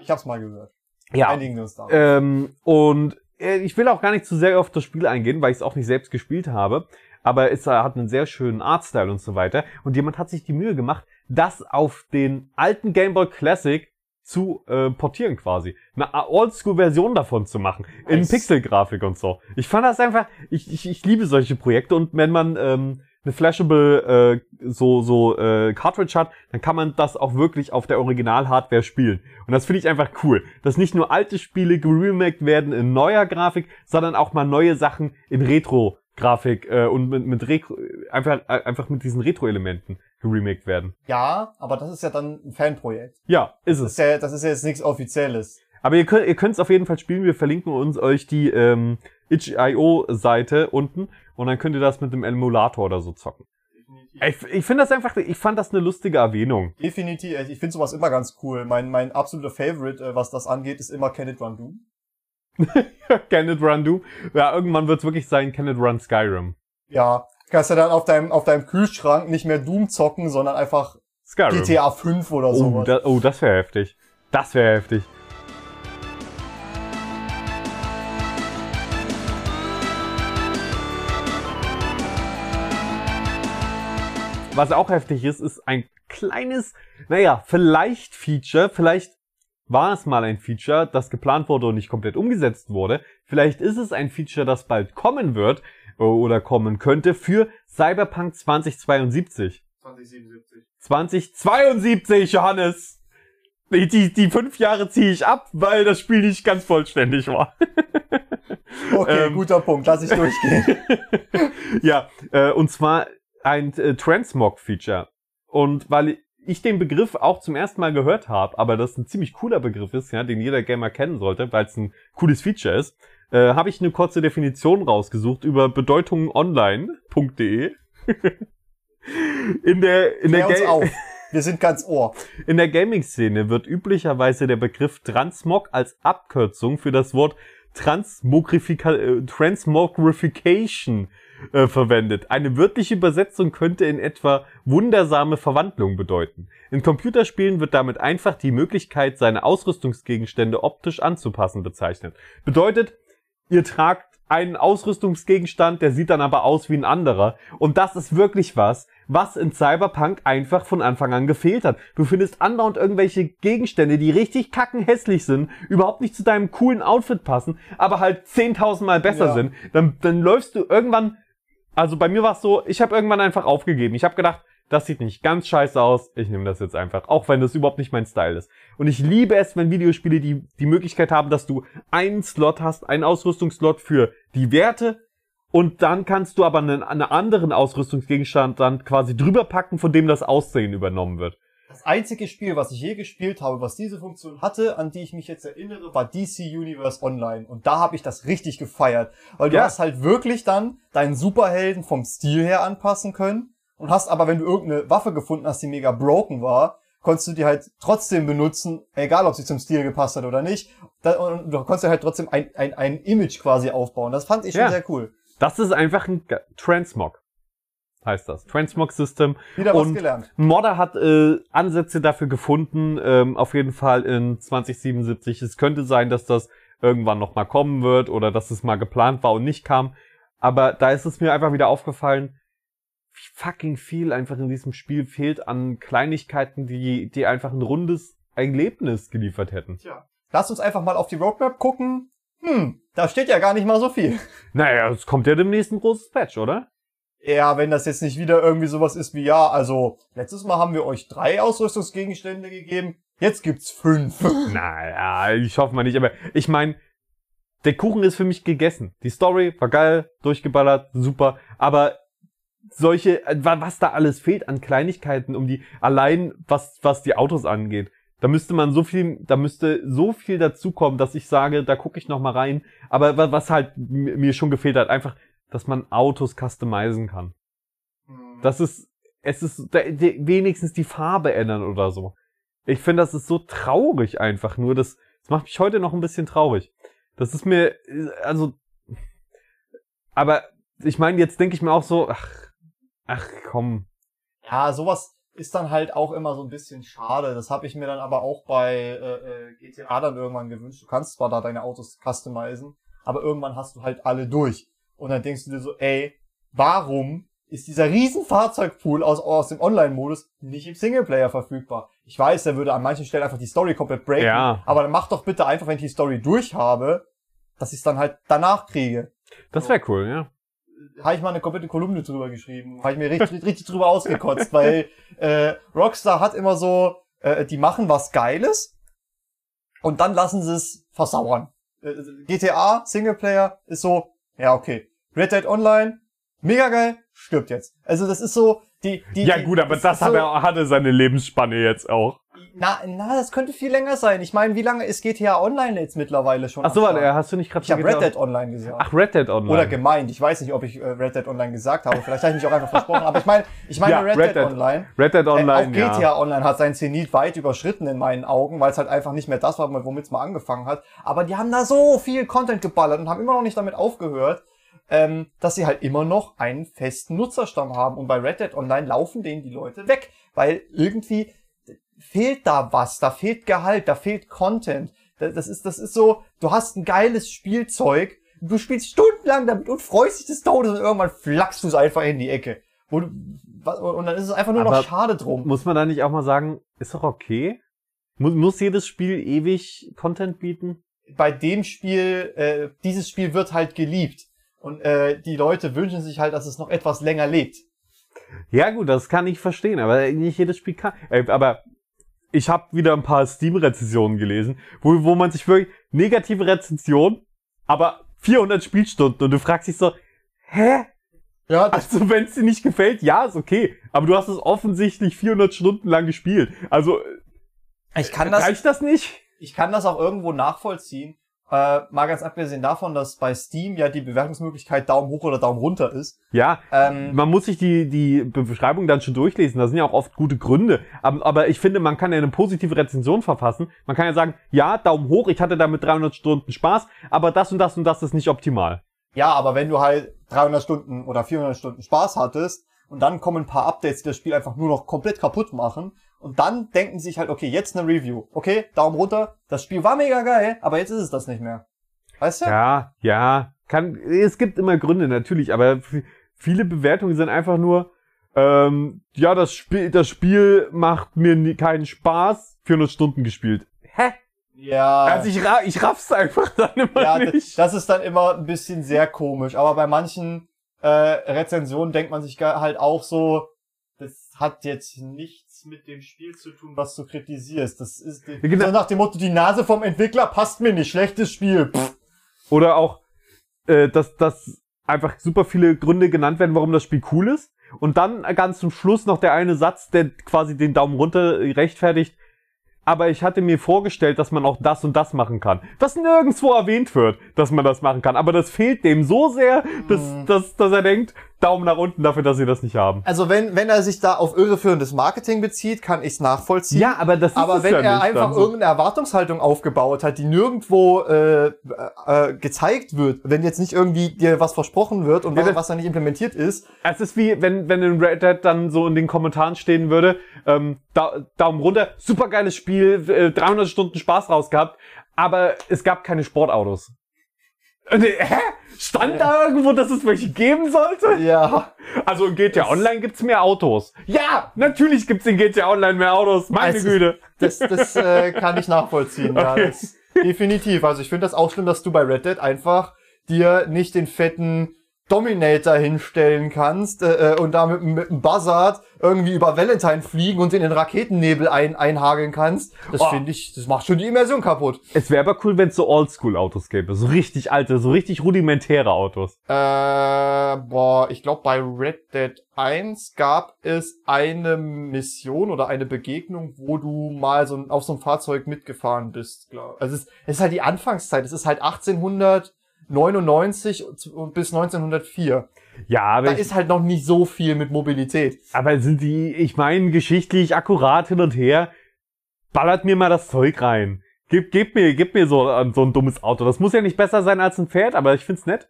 ich hab's mal gehört. Ja. Einigen uns da. Ähm, und äh, ich will auch gar nicht zu sehr auf das Spiel eingehen, weil ich es auch nicht selbst gespielt habe. Aber es hat einen sehr schönen Artstyle und so weiter. Und jemand hat sich die Mühe gemacht, das auf den alten Game Boy Classic zu äh, portieren quasi. Eine Oldschool-Version davon zu machen. Nice. In Pixel-Grafik und so. Ich fand das einfach... Ich, ich, ich liebe solche Projekte. Und wenn man ähm, eine flashable äh, so so äh, Cartridge hat, dann kann man das auch wirklich auf der Original-Hardware spielen. Und das finde ich einfach cool, dass nicht nur alte Spiele geremaked werden in neuer Grafik, sondern auch mal neue Sachen in Retro-Grafik äh, und mit, mit Retro, einfach einfach mit diesen Retro-Elementen geremaked werden. Ja, aber das ist ja dann ein Fanprojekt. Ja, ist es. Das ist ja, das ist ja jetzt nichts Offizielles. Aber ihr könnt ihr könnt es auf jeden Fall spielen. Wir verlinken uns euch die ähm, itch punkt io-Seite unten und dann könnt ihr das mit dem Emulator oder so zocken. Definitiv. Ich, ich finde das einfach, ich fand das eine lustige Erwähnung. Definitiv, ich finde sowas immer ganz cool. Mein mein absoluter Favorite, was das angeht, ist immer Can It Run Doom. Can It Run Doom? Ja, irgendwann wird's wirklich sein Can It Run Skyrim. Ja, kannst du dann auf deinem auf deinem Kühlschrank nicht mehr Doom zocken, sondern einfach Skyrim. G T A fünf oder oh, sowas. Da, oh, das wäre heftig. Das wäre heftig. Was auch heftig ist, ist ein kleines, naja, vielleicht Feature, vielleicht war es mal ein Feature, das geplant wurde und nicht komplett umgesetzt wurde. Vielleicht ist es ein Feature, das bald kommen wird oder kommen könnte für Cyberpunk zwanzig zweiundsiebzig. zwanzig siebenundsiebzig. zwanzig zweiundsiebzig, Johannes! Die, die, die fünf Jahre ziehe ich ab, weil das Spiel nicht ganz vollständig war. Okay, ähm, guter Punkt, lass ich durchgehen. Ja, äh, und zwar ein äh, Transmog-Feature. Und weil ich den Begriff auch zum ersten Mal gehört habe, aber das ein ziemlich cooler Begriff ist, ja, den jeder Gamer kennen sollte, weil es ein cooles Feature ist, äh, habe ich eine kurze Definition rausgesucht über bedeutungen online punkt de. In der in der Game- Wir sind ganz Ohr. In der Gaming-Szene wird üblicherweise der Begriff Transmog als Abkürzung für das Wort Transmogrifika- Transmogrification Äh, verwendet. Eine wörtliche Übersetzung könnte in etwa wundersame Verwandlung bedeuten. In Computerspielen wird damit einfach die Möglichkeit, seine Ausrüstungsgegenstände optisch anzupassen, bezeichnet. Bedeutet, ihr tragt einen Ausrüstungsgegenstand, der sieht dann aber aus wie ein anderer. Und das ist wirklich was, was in Cyberpunk einfach von Anfang an gefehlt hat. Du findest andauernd irgendwelche Gegenstände, die richtig kackenhässlich sind, überhaupt nicht zu deinem coolen Outfit passen, aber halt zehntausend Mal besser ja. sind. Dann, dann läufst du irgendwann. Also bei mir war es so, ich habe irgendwann einfach aufgegeben. Ich habe gedacht, das sieht nicht ganz scheiße aus. Ich nehme das jetzt einfach, auch wenn das überhaupt nicht mein Style ist. Und ich liebe es, wenn Videospiele die die Möglichkeit haben, dass du einen Slot hast, einen Ausrüstungsslot für die Werte und dann kannst du aber einen, einen anderen Ausrüstungsgegenstand dann quasi drüber packen, von dem das Aussehen übernommen wird. Das einzige Spiel, was ich je gespielt habe, was diese Funktion hatte, an die ich mich jetzt erinnere, war D C Universe Online. Und da habe ich das richtig gefeiert. Weil du ja. hast halt wirklich dann deinen Superhelden vom Stil her anpassen können. Und hast aber, wenn du irgendeine Waffe gefunden hast, die mega broken war, konntest du die halt trotzdem benutzen, egal ob sie zum Stil gepasst hat oder nicht. Und du konntest halt trotzdem ein, ein, ein Image quasi aufbauen. Das fand ich ja. schon sehr cool. Das ist einfach ein Transmog. Heißt das. Transmog System. Wieder was und gelernt. Modder hat äh, Ansätze dafür gefunden, ähm, auf jeden Fall in zwanzig siebenundsiebzig. Es könnte sein, dass das irgendwann nochmal kommen wird oder dass es mal geplant war und nicht kam. Aber da ist es mir einfach wieder aufgefallen, wie fucking viel einfach in diesem Spiel fehlt an Kleinigkeiten, die, die einfach ein rundes Erlebnis geliefert hätten. Tja. Lass uns einfach mal auf die Roadmap gucken. Hm, da steht ja gar nicht mal so viel. Naja, es kommt ja demnächst ein großes Patch, oder? Ja, wenn das jetzt nicht wieder irgendwie sowas ist wie, ja, also letztes Mal haben wir euch drei Ausrüstungsgegenstände gegeben, jetzt gibt's fünf. Naja, ich hoffe mal nicht, aber ich meine, der Kuchen ist für mich gegessen. Die Story war geil, durchgeballert, super, aber solche, was da alles fehlt an Kleinigkeiten, um die, allein was, was die Autos angeht, da müsste man so viel, da müsste so viel dazukommen, dass ich sage, da gucke ich nochmal rein, aber was halt mir schon gefehlt hat, einfach dass man Autos customizen kann. Das ist, es ist da, die, wenigstens die Farbe ändern oder so. Ich finde, das ist so traurig einfach nur. Das, das macht mich heute noch ein bisschen traurig. Das ist mir, also, aber ich meine, jetzt denke ich mir auch so, ach, ach komm. Ja, sowas ist dann halt auch immer so ein bisschen schade. Das habe ich mir dann aber auch bei äh, G T A dann irgendwann gewünscht. Du kannst zwar da deine Autos customizen, aber irgendwann hast du halt alle durch. Und dann denkst du dir so, ey, warum ist dieser riesen Fahrzeugpool aus, aus dem Online-Modus nicht im Singleplayer verfügbar? Ich weiß, der würde an manchen Stellen einfach die Story komplett breaken, ja. aber dann mach doch bitte einfach, wenn ich die Story durch habe, dass ich es dann halt danach kriege. Das wäre cool, ja. habe ich mal eine komplette Kolumne drüber geschrieben. Habe ich mir richtig, richtig drüber ausgekotzt, weil äh, Rockstar hat immer so, äh, die machen was Geiles und dann lassen sie es versauern. Äh, G T A Singleplayer ist so, ja okay. Red Dead Online, mega geil, stirbt jetzt. Also das ist so, die... die ja gut, aber das, das hat so, er, hatte seine Lebensspanne jetzt auch. Na, na, das könnte viel länger sein. Ich meine, wie lange ist G T A Online jetzt mittlerweile schon? Ach so, warte, hast du nicht gerade gesagt? Ich habe Red Dead Online gesagt. Ach, Red Dead Online. Oder gemeint. Ich weiß nicht, ob ich äh, Red Dead Online gesagt habe. Vielleicht habe ich mich auch einfach versprochen. Aber ich meine, ich meine ja, Red, Red Dead, Dead Online. Red Dead Online, äh, auch G T A ja. Online hat sein Zenit weit überschritten in meinen Augen, weil es halt einfach nicht mehr das war, womit es mal angefangen hat. Aber die haben da so viel Content geballert und haben immer noch nicht damit aufgehört, ähm, dass sie halt immer noch einen festen Nutzerstamm haben. Und bei Red Dead Online laufen denen die Leute weg. Weil irgendwie... fehlt da was, da fehlt Gehalt, da fehlt Content. Das ist, das ist so, du hast ein geiles Spielzeug, du spielst stundenlang damit und freust dich des Todes und irgendwann flackst du es einfach in die Ecke. Wo du, und dann ist es einfach nur aber noch schade drum. Muss man da nicht auch mal sagen, ist doch okay? Muss, muss jedes Spiel ewig Content bieten? Bei dem Spiel, äh, dieses Spiel wird halt geliebt. Und äh, die Leute wünschen sich halt, dass es noch etwas länger lebt. Ja gut, das kann ich verstehen, aber nicht jedes Spiel kann... Äh, aber ich habe wieder ein paar Steam-Rezensionen gelesen, wo, wo man sich wirklich... Negative Rezension, aber vierhundert Spielstunden. Und du fragst dich so, hä? Ja, also wenn es dir nicht gefällt, ja, ist okay. Aber du hast es offensichtlich vierhundert Stunden lang gespielt. Also ich kann das, reicht das nicht? Ich kann das auch irgendwo nachvollziehen. Äh, mal ganz abgesehen davon, dass bei Steam ja die Bewertungsmöglichkeit Daumen hoch oder Daumen runter ist. Ja, ähm, man muss sich die die Beschreibung dann schon durchlesen, da sind ja auch oft gute Gründe. Aber, aber ich finde, man kann ja eine positive Rezension verfassen. Man kann ja sagen, ja, Daumen hoch, ich hatte damit dreihundert Stunden Spaß, aber das und das und das ist nicht optimal. Ja, aber wenn du halt dreihundert Stunden oder vierhundert Stunden Spaß hattest und dann kommen ein paar Updates, die das Spiel einfach nur noch komplett kaputt machen... Und dann denken sie sich halt, okay, jetzt eine Review. Okay, Daumen runter. Das Spiel war mega geil, aber jetzt ist es das nicht mehr. Weißt du? Ja, ja. Kann, es gibt immer Gründe, natürlich. Aber viele Bewertungen sind einfach nur, ähm, ja, das Spiel, das Spiel macht mir nie, keinen Spaß. vierhundert Stunden gespielt. Hä? Ja. Also ich, ra ich raff's einfach dann immer ja, nicht. Das, das ist dann immer ein bisschen sehr komisch. Aber bei manchen äh, Rezensionen denkt man sich halt auch so, das hat jetzt nichts mit dem Spiel zu tun, was du kritisierst. Das ist ja, genau. So nach dem Motto, die Nase vom Entwickler passt mir nicht, schlechtes Spiel. Pff. Oder auch, äh, dass, dass einfach super viele Gründe genannt werden, warum das Spiel cool ist. Und dann ganz zum Schluss noch der eine Satz, der quasi den Daumen runter rechtfertigt. Aber ich hatte mir vorgestellt, dass man auch das und das machen kann. Was nirgendwo erwähnt wird, dass man das machen kann. Aber das fehlt dem so sehr, dass, mm. dass, dass er denkt, Daumen nach unten dafür, dass sie das nicht haben. Also wenn, wenn er sich da auf irreführendes Marketing bezieht, kann ich es nachvollziehen. Ja, aber das ist aber wenn ja er einfach so irgendeine Erwartungshaltung aufgebaut hat, die nirgendwo äh, äh, gezeigt wird, wenn jetzt nicht irgendwie dir was versprochen wird und ja, was, was dann nicht implementiert ist. Es ist wie, wenn, wenn in Red Dead dann so in den Kommentaren stehen würde, ähm, da, Daumen runter, super geiles Spiel, dreihundert Stunden Spaß raus gehabt, aber es gab keine Sportautos. Hä? Stand da irgendwo, dass es welche geben sollte? Ja. Also in G T A Online gibt's mehr Autos. Ja, natürlich gibt's in G T A Online mehr Autos. Meine das Güte. Ist, das das äh, kann ich nachvollziehen. Okay. Ja, das, definitiv. Also ich finde das auch schlimm, dass du bei Red Dead einfach dir nicht den fetten Dominator hinstellen kannst äh, und damit mit einem Buzzard irgendwie über Valentine fliegen und in den Raketennebel ein, einhageln kannst. Das oh. finde ich, das macht schon die Immersion kaputt. Es wäre aber cool, wenn es so Oldschool-Autos gäbe. So richtig alte, so richtig rudimentäre Autos. Äh, boah, ich glaube bei Red Dead eins gab es eine Mission oder eine Begegnung, wo du mal so auf so einem Fahrzeug mitgefahren bist. Glaub. Also es ist, es ist halt die Anfangszeit. Es ist halt achtzehnhundertneunundneunzig bis neunzehnhundertvier. Ja, aber da ist halt noch nicht so viel mit Mobilität. Aber sind die, ich meine, geschichtlich akkurat hin und her, ballert mir mal das Zeug rein. Gib, gib mir, gib mir so, so ein dummes Auto. Das muss ja nicht besser sein als ein Pferd, aber ich find's nett.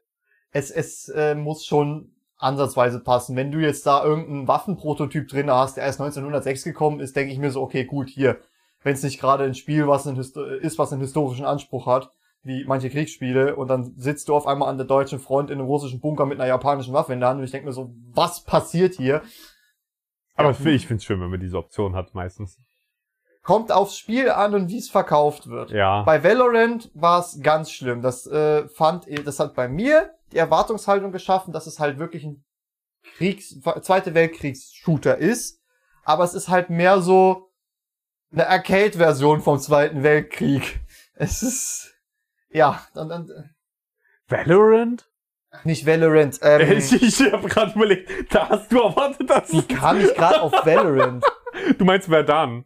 Es, es äh, muss schon ansatzweise passen. Wenn du jetzt da irgendeinen Waffenprototyp drin hast, der erst neunzehnhundertsechs gekommen ist, denke ich mir so, okay, gut, hier. Wenn es nicht gerade ein Spiel was ein ist, was einen historischen Anspruch hat, wie manche Kriegsspiele, und dann sitzt du auf einmal an der deutschen Front in einem russischen Bunker mit einer japanischen Waffe in der Hand und ich denke mir so, was passiert hier? Aber ja, ich finde es schön, wenn man diese Option hat meistens. kommt aufs Spiel an und wie es verkauft wird. Ja. Bei Valorant war es ganz schlimm. Das äh, fand, das hat bei mir die Erwartungshaltung geschaffen, dass es halt wirklich ein Kriegs-, Zweite Weltkriegs-Shooter ist. Aber es ist halt mehr so eine Arcade-Version vom Zweiten Weltkrieg. Es ist, ja, dann, dann. Valorant? Nicht Valorant, ähm. Ich, ich hab grad überlegt, da hast du erwartet, dass ich. Wie kam ich grad auf Valorant? Du meinst Verdun?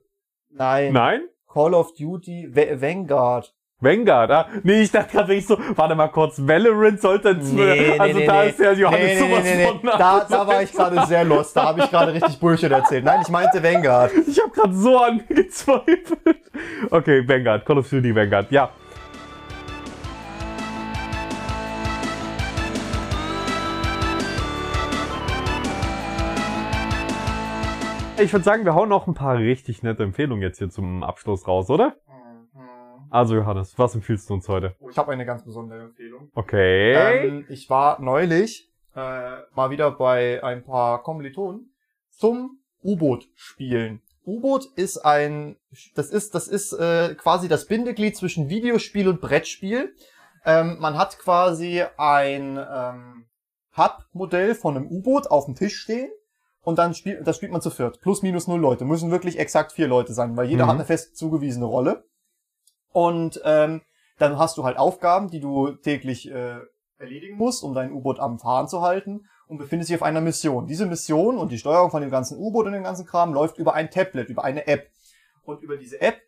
Nein. Nein? Call of Duty Va- Vanguard. Vanguard, ah. Nee, ich dachte gerade wirklich so, warte mal kurz, Valorant sollte... Nee, nee, also nee, da nee. ist ja Johannes nee, sowas nee, nee, von... Nee. Da, da war ich gerade sehr lost, da habe ich gerade richtig Bullshit erzählt. Nein, ich meinte Vanguard. Ich habe gerade so an mir gezweifelt. Okay, Vanguard, Call of Duty Vanguard, ja. Ich würde sagen, wir hauen noch ein paar richtig nette Empfehlungen jetzt hier zum Abschluss raus, oder? Also Johannes, was empfiehlst du uns heute? Oh, ich habe eine ganz besondere Empfehlung. Okay. Ähm, ich war neulich äh, mal wieder bei ein paar Kommilitonen zum U-Boot spielen. U-Boot ist ein, das ist, das ist äh, quasi das Bindeglied zwischen Videospiel und Brettspiel. Ähm, man hat quasi ein ähm, Hub-Modell von einem U-Boot auf dem Tisch stehen. Und dann spielt, das spielt man zu viert. Plus minus null Leute. Müssen wirklich exakt vier Leute sein, weil jeder mhm. hat eine fest zugewiesene Rolle. Und ähm, dann hast du halt Aufgaben, die du täglich äh, erledigen musst, um dein U-Boot am Fahren zu halten, und befindest dich auf einer Mission. Diese Mission und die Steuerung von dem ganzen U-Boot und dem ganzen Kram läuft über ein Tablet, über eine App. Und über diese App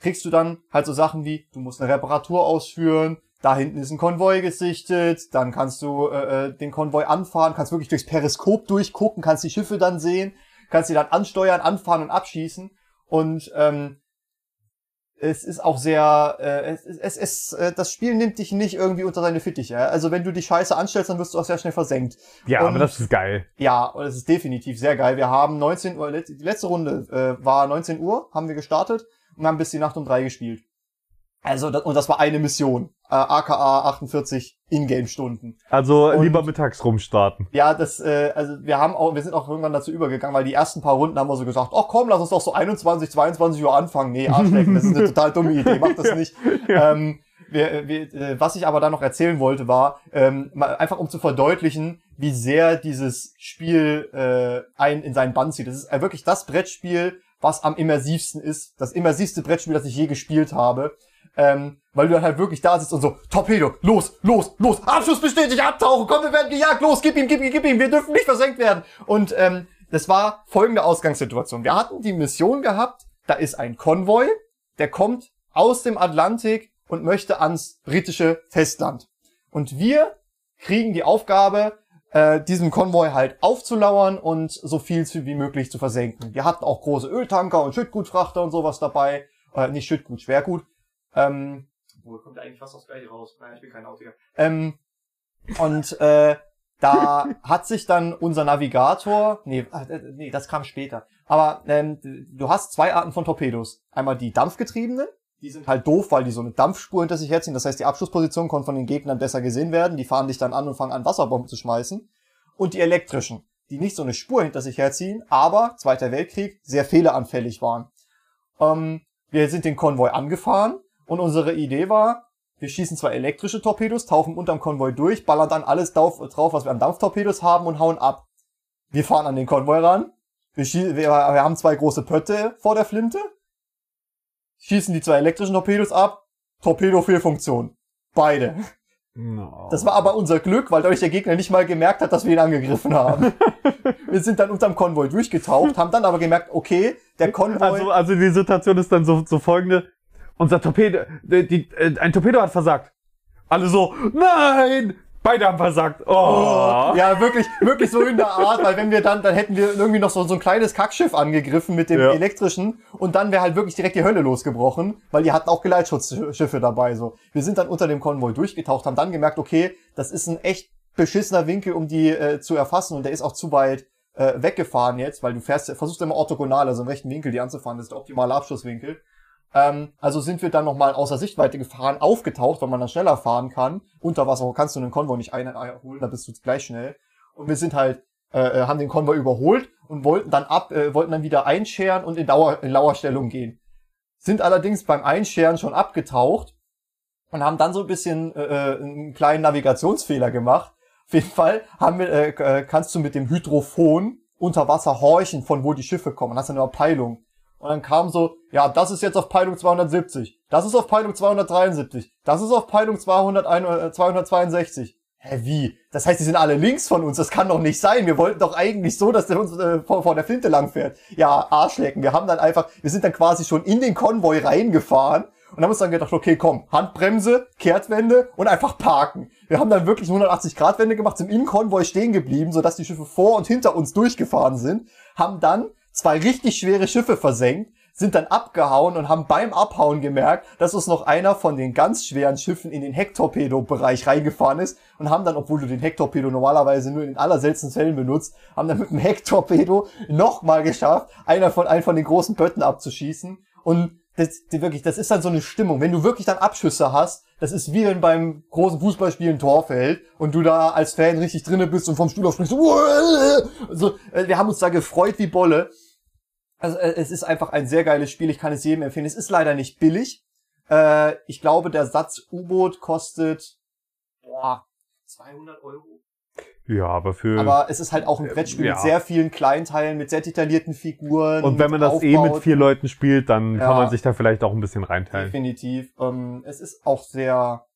kriegst du dann halt so Sachen wie, du musst eine Reparatur ausführen, da hinten ist ein Konvoi gesichtet, dann kannst du äh, den Konvoi anfahren, kannst wirklich durchs Periskop durchgucken, kannst die Schiffe dann sehen, kannst die dann ansteuern, anfahren und abschießen. Und ähm, es ist auch sehr, äh, es ist, es, es, äh, das Spiel nimmt dich nicht irgendwie unter seine Fittiche. Ja? Also wenn du die Scheiße anstellst, dann wirst du auch sehr schnell versenkt. Ja, und, aber das ist geil. Ja, und es ist definitiv sehr geil. Wir haben neunzehn Uhr, die letzte Runde äh, war neunzehn Uhr, haben wir gestartet und haben bis die Nacht um drei gespielt. Also, das, und das war eine Mission. Äh, aka achtundvierzig Ingame-Stunden. Also und, lieber mittags rumstarten. Ja, das, äh, also wir haben auch, wir sind auch irgendwann dazu übergegangen, weil die ersten paar Runden haben wir so gesagt, oh komm, lass uns doch so einundzwanzig, zweiundzwanzig Uhr anfangen. Nee, Arschlecken, das ist eine total dumme Idee, mach das nicht. Ja. Ähm, wir, wir, äh, was ich aber da noch erzählen wollte, war, ähm, mal, einfach um zu verdeutlichen, wie sehr dieses Spiel äh, einen in seinen Bann zieht. Das ist äh, wirklich das Brettspiel, was am immersivsten ist. Das immersivste Brettspiel, das ich je gespielt habe. Ähm, weil du dann halt wirklich da sitzt und so, Torpedo, los, los, los, Abschuss bestätigt, abtauchen, komm, wir werden gejagt, los, gib ihm, gib ihm, gib ihm, wir dürfen nicht versenkt werden. Und ähm, das war folgende Ausgangssituation. Wir hatten die Mission gehabt, da ist ein Konvoi, der kommt aus dem Atlantik und möchte ans britische Festland. Und wir kriegen die Aufgabe, äh, diesem Konvoi halt aufzulauern und so viel wie möglich zu versenken. Wir hatten auch große Öltanker und Schüttgutfrachter und sowas dabei, äh, nicht Schüttgut, Schwergut. Ähm, Wo kommt eigentlich fast aufs Gleiche raus? Naja, ich bin kein Nautiker. Ähm, und äh, da hat sich dann unser Navigator... Nee, äh, nee das kam später. Aber ähm, du hast zwei Arten von Torpedos. Einmal die dampfgetriebenen. Die sind halt doof, weil die so eine Dampfspur hinter sich herziehen. Das heißt, die Abschussposition kann von den Gegnern besser gesehen werden. Die fahren dich dann an und fangen an, Wasserbomben zu schmeißen. Und die elektrischen, die nicht so eine Spur hinter sich herziehen, aber, Zweiter Weltkrieg, sehr fehleranfällig waren. Ähm, wir sind den Konvoi angefahren. Und unsere Idee war, wir schießen zwei elektrische Torpedos, tauchen unterm Konvoi durch, ballern dann alles drauf, was wir an Dampftorpedos haben und hauen ab. Wir fahren an den Konvoi ran, wir, schießen, wir, wir haben zwei große Pötte vor der Flinte, schießen die zwei elektrischen Torpedos ab, Torpedo-Fehlfunktion. Beide. No. Das war aber unser Glück, weil dadurch der Gegner nicht mal gemerkt hat, dass wir ihn angegriffen haben. Wir sind dann unterm Konvoi durchgetaucht, haben dann aber gemerkt, okay, der Konvoi... Also, also die Situation ist dann so, so folgende... Unser Torpedo, die, die, ein Torpedo hat versagt. Alle so, nein, beide haben versagt. Oh. Oh, ja, wirklich, wirklich so in der Art, weil wenn wir dann, dann hätten wir irgendwie noch so, so ein kleines Kackschiff angegriffen mit dem ja. elektrischen und dann wäre halt wirklich direkt die Hölle losgebrochen, weil die hatten auch Geleitschutzschiffe dabei, so. Wir sind dann unter dem Konvoi durchgetaucht, haben dann gemerkt, okay, das ist ein echt beschissener Winkel, um die äh, zu erfassen und der ist auch zu weit äh, weggefahren jetzt, weil du fährst, versuchst immer orthogonal, also im rechten Winkel die anzufahren, das ist der optimale Abschusswinkel. Also sind wir dann nochmal außer Sichtweite gefahren, aufgetaucht, weil man dann schneller fahren kann. Unter Wasser kannst du einen Konvoi nicht einholen, da bist du gleich schnell. Und wir sind halt, äh, haben den Konvoi überholt und wollten dann ab, äh, wollten dann wieder einscheren und in, Dauer, in Lauerstellung gehen. sind allerdings beim Einscheren schon abgetaucht und haben dann so ein bisschen äh, einen kleinen Navigationsfehler gemacht. Auf jeden Fall haben wir, äh, kannst du mit dem Hydrophon unter Wasser horchen, von wo die Schiffe kommen. Hast du eine Peilung. Und dann kam so, ja, das ist jetzt auf Peilung zweihundertsiebzig, das ist auf Peilung zweihundertdreiundsiebzig, das ist auf Peilung zweihundertzweiundsechzig. Hä, wie? Das heißt, die sind alle links von uns, das kann doch nicht sein. Wir wollten doch eigentlich so, dass der uns äh, vor, vor der Flinte langfährt. Ja, Arschlecken. Wir haben dann einfach, wir sind dann quasi schon in den Konvoi reingefahren und haben uns dann gedacht, okay, komm, Handbremse, Kehrtwende und einfach parken. Wir haben dann wirklich eine hundertachtzig-Grad-Wende gemacht, sind im Konvoi stehen geblieben, sodass die Schiffe vor und hinter uns durchgefahren sind, haben dann zwei richtig schwere Schiffe versenkt, sind dann abgehauen und haben beim Abhauen gemerkt, dass uns noch einer von den ganz schweren Schiffen in den Hecktorpedo-Bereich reingefahren ist und haben dann, obwohl du den Hecktorpedo normalerweise nur in den allerseltensten Fällen benutzt, haben dann mit dem Hecktorpedo nochmal geschafft, einer von, einen von den großen Bötten abzuschießen. Und das, die wirklich, das ist dann so eine Stimmung. Wenn du wirklich dann Abschüsse hast, das ist wie wenn beim großen Fußballspiel ein Tor fällt und du da als Fan richtig drinne bist und vom Stuhl aufspringst. Also, wir haben uns da gefreut wie Bolle. Also es ist einfach ein sehr geiles Spiel, ich kann es jedem empfehlen. Es ist leider nicht billig. Äh, ich glaube, der Satz U-Boot kostet boah, zweihundert Euro. Ja, aber für... Aber es ist halt auch ein Brettspiel äh, ja. mit sehr vielen Kleinteilen, mit sehr detaillierten Figuren. Und wenn man das aufbaut, eh mit vier Leuten spielt, dann ja, kann man sich da vielleicht auch ein bisschen reinteilen. Definitiv. Ähm, es ist auch sehr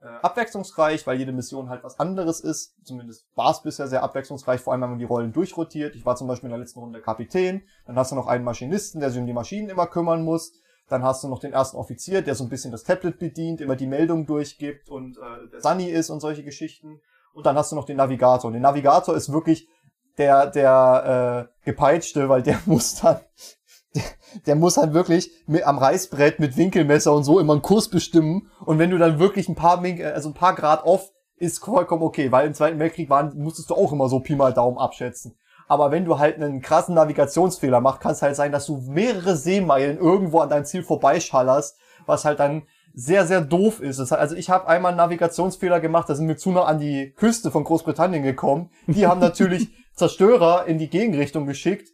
äh, abwechslungsreich, weil jede Mission halt was anderes ist. Zumindest war es bisher sehr abwechslungsreich, vor allem wenn man die Rollen durchrotiert. Ich war zum Beispiel in der letzten Runde Kapitän, dann hast du noch einen Maschinisten, der sich um die Maschinen immer kümmern muss. Dann hast du noch den ersten Offizier, der so ein bisschen das Tablet bedient, immer die Meldung durchgibt und äh, der Sunny ist und solche Geschichten. Und dann hast du noch den Navigator. Und der Navigator ist wirklich der der äh, gepeitschte, weil der muss dann der, der muss halt wirklich mit, am Reißbrett mit Winkelmesser und so immer einen Kurs bestimmen. Und wenn du dann wirklich ein paar also ein paar Grad off ist vollkommen okay, weil im Zweiten Weltkrieg waren musstest du auch immer so Pi mal Daumen abschätzen. Aber wenn du halt einen krassen Navigationsfehler machst, kann es halt sein, dass du mehrere Seemeilen irgendwo an deinem Ziel vorbeischallerst, was halt dann sehr, sehr doof ist. Das heißt, also ich habe einmal einen Navigationsfehler gemacht, da sind wir zu nah an die Küste von Großbritannien gekommen. Die haben natürlich Zerstörer in die Gegenrichtung geschickt,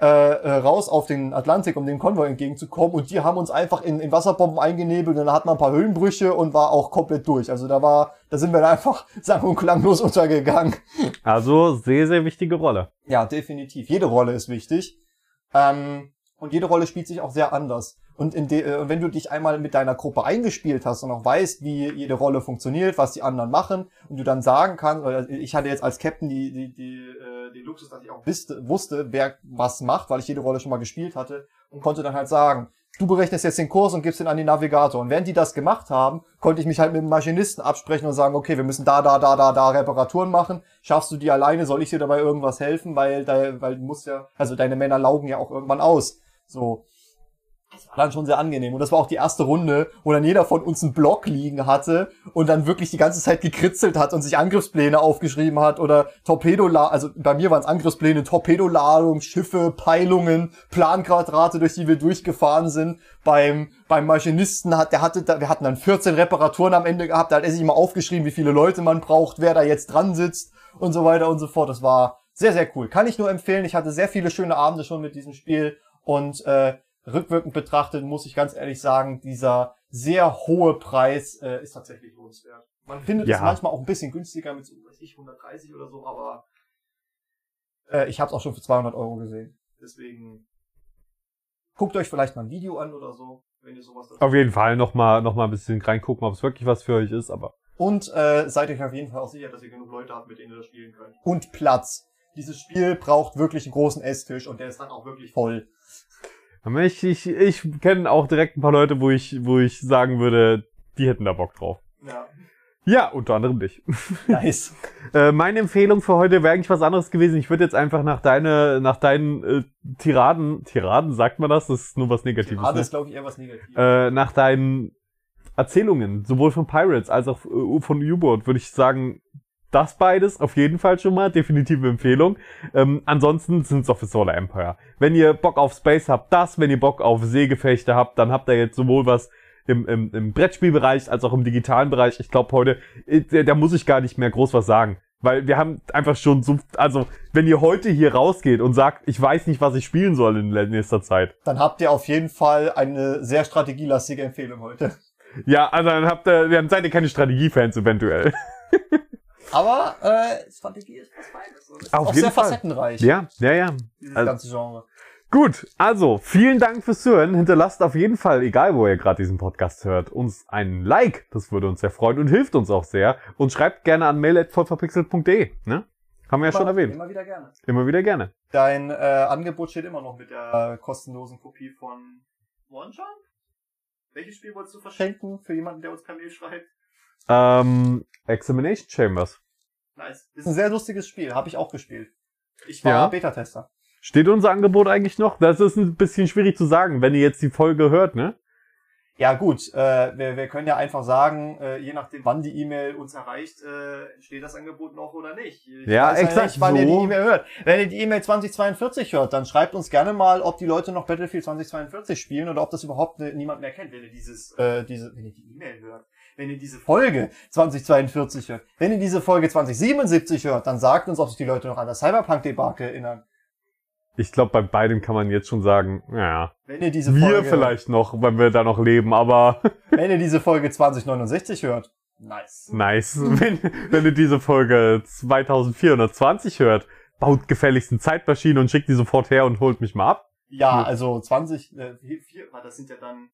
äh, äh, raus auf den Atlantik, um dem Konvoi entgegenzukommen. Und die haben uns einfach in, in Wasserbomben eingenebelt und dann hatten wir ein paar Höhenbrüche und war auch komplett durch. Also da war, da sind wir dann einfach sang- und klanglos untergegangen. Also sehr, sehr wichtige Rolle. Ja, definitiv. Jede Rolle ist wichtig. Ähm, und jede Rolle spielt sich auch sehr anders. Und in de wenn du dich einmal mit deiner Gruppe eingespielt hast und auch weißt, wie jede Rolle funktioniert, was die anderen machen und du dann sagen kannst, also ich hatte jetzt als Captain die, die, die, äh, den Luxus, dass ich auch wusste, wusste, wer was macht, weil ich jede Rolle schon mal gespielt hatte und konnte dann halt sagen, du berechnest jetzt den Kurs und gibst ihn an den Navigator. Und während die das gemacht haben, konnte ich mich halt mit dem Maschinisten absprechen und sagen, okay, wir müssen da, da, da, da, da Reparaturen machen. Schaffst du die alleine? Soll ich dir dabei irgendwas helfen? Weil, weil du musst ja, also deine Männer laugen ja auch irgendwann aus. So. Das war dann schon sehr angenehm. Und das war auch die erste Runde, wo dann jeder von uns einen Block liegen hatte und dann wirklich die ganze Zeit gekritzelt hat und sich Angriffspläne aufgeschrieben hat oder Torpedoladung, also bei mir waren es Angriffspläne, Torpedoladung, Schiffe, Peilungen, Planquadrate, durch die wir durchgefahren sind. Beim, beim Maschinisten hat, der hatte, wir hatten dann vierzehn Reparaturen am Ende gehabt, da hat er sich immer aufgeschrieben, wie viele Leute man braucht, wer da jetzt dran sitzt und so weiter und so fort. Das war sehr, sehr cool. Kann ich nur empfehlen. Ich hatte sehr viele schöne Abende schon mit diesem Spiel und, äh, rückwirkend betrachtet, muss ich ganz ehrlich sagen, dieser sehr hohe Preis äh, ist tatsächlich lohnenswert. Man findet ja. es manchmal auch ein bisschen günstiger mit so, weiß ich, hundertdreißig oder so, aber äh, ich habe es auch schon für zweihundert Euro gesehen. Deswegen guckt euch vielleicht mal ein Video an oder so, wenn ihr sowas... Auf jeden Fall nochmal noch mal ein bisschen reingucken, ob es wirklich was für euch ist, aber... Und äh, seid euch auf jeden Fall auch sicher, dass ihr genug Leute habt, mit denen ihr das spielen könnt. Und Platz. Dieses Spiel braucht wirklich einen großen Esstisch und der ist dann auch wirklich voll. Ich, ich, ich kenne auch direkt ein paar Leute, wo ich, wo ich sagen würde, die hätten da Bock drauf. Ja. Ja, unter anderem dich. Nice. äh, meine Empfehlung für heute wäre eigentlich was anderes gewesen. Ich würde jetzt einfach nach deine, nach deinen äh, Tiraden, Tiraden sagt man das? Das ist nur was Negatives. Tiraden ist, ne? Glaube ich, eher was Negatives. Äh, nach deinen Erzählungen, sowohl von Pirates als auch äh, von U-Boot, würde ich sagen, das beides auf jeden Fall schon mal, definitive Empfehlung. Ähm, ansonsten Sins of a Solar Empire. Wenn ihr Bock auf Space habt, das, wenn ihr Bock auf Seegefechte habt, dann habt ihr jetzt sowohl was im, im, im Brettspielbereich als auch im digitalen Bereich. Ich glaube heute, da muss ich gar nicht mehr groß was sagen. Weil wir haben einfach schon so, also wenn ihr heute hier rausgeht und sagt, ich weiß nicht, was ich spielen soll in nächster Zeit. Dann habt ihr auf jeden Fall eine sehr strategielastige Empfehlung heute. Ja, also dann habt ihr, dann seid ihr keine Strategiefans eventuell. Aber äh, Strategie ist was Feines. So. Ist auf auch jeden sehr Fall. Facettenreich. Ja, ja, ja. Dieses also, ganze Genre. Gut, also vielen Dank fürs Hören. Hinterlasst auf jeden Fall, egal wo ihr gerade diesen Podcast hört, uns einen Like. Das würde uns sehr freuen und hilft uns auch sehr. Und schreibt gerne an mail at vollverpixelt punkt de. Ne? Haben wir immer, ja schon erwähnt. Immer wieder gerne. Immer wieder gerne. Dein äh, Angebot steht immer noch mit der kostenlosen Kopie von OneShot? Welches Spiel wolltest du verschenken für jemanden, der uns per Mail schreibt? Ähm, Examination Chambers. Nice. Ist ein sehr lustiges Spiel. Habe ich auch gespielt. Ich war ja Beta-Tester. Steht unser Angebot eigentlich noch? Das ist ein bisschen schwierig zu sagen, wenn ihr jetzt die Folge hört, ne? Ja gut, äh, wir, wir können ja einfach sagen, äh, je nachdem, wann die E-Mail uns erreicht, äh, entsteht das Angebot noch oder nicht. Ich ja, weiß exakt ja nicht, wann so. Ihr die E-Mail hört. Wenn ihr die E-Mail zwanzig zweiundvierzig hört, dann schreibt uns gerne mal, ob die Leute noch Battlefield zwanzig zweiundvierzig spielen oder ob das überhaupt ne, niemand mehr kennt, wenn ihr dieses, äh, diese, wenn ihr die E-Mail hört. Wenn ihr diese Folge zwanzig zweiundvierzig hört. Wenn ihr diese Folge zwanzig siebenundsiebzig hört, dann sagt uns, ob sich die Leute noch an das Cyberpunk-Debakel erinnern. Ich glaube, bei beidem kann man jetzt schon sagen, ja, wenn ihr diese wir Folge, vielleicht noch, wenn wir da noch leben, aber... Wenn ihr diese Folge zwanzig neunundsechzig hört, nice. Nice. Wenn, wenn ihr diese Folge zweitausendvierhundertzwanzig hört, baut gefälligst eine Zeitmaschine und schickt die sofort her und holt mich mal ab. Ja, also zwanzig, äh, vier, das sind ja dann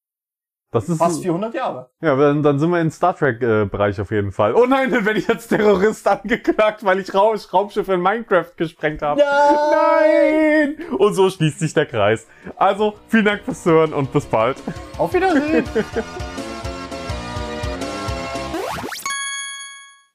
das ist, fast vierhundert Jahre. Ja, dann, dann sind wir im Star Trek-Bereich äh, auf jeden Fall. Oh nein, dann werde ich als Terrorist angeklagt, weil ich Rausch, Raumschiffe in Minecraft gesprengt habe. Nein! Nein! Und so schließt sich der Kreis. Also, vielen Dank fürs Hören und bis bald. Auf Wiedersehen!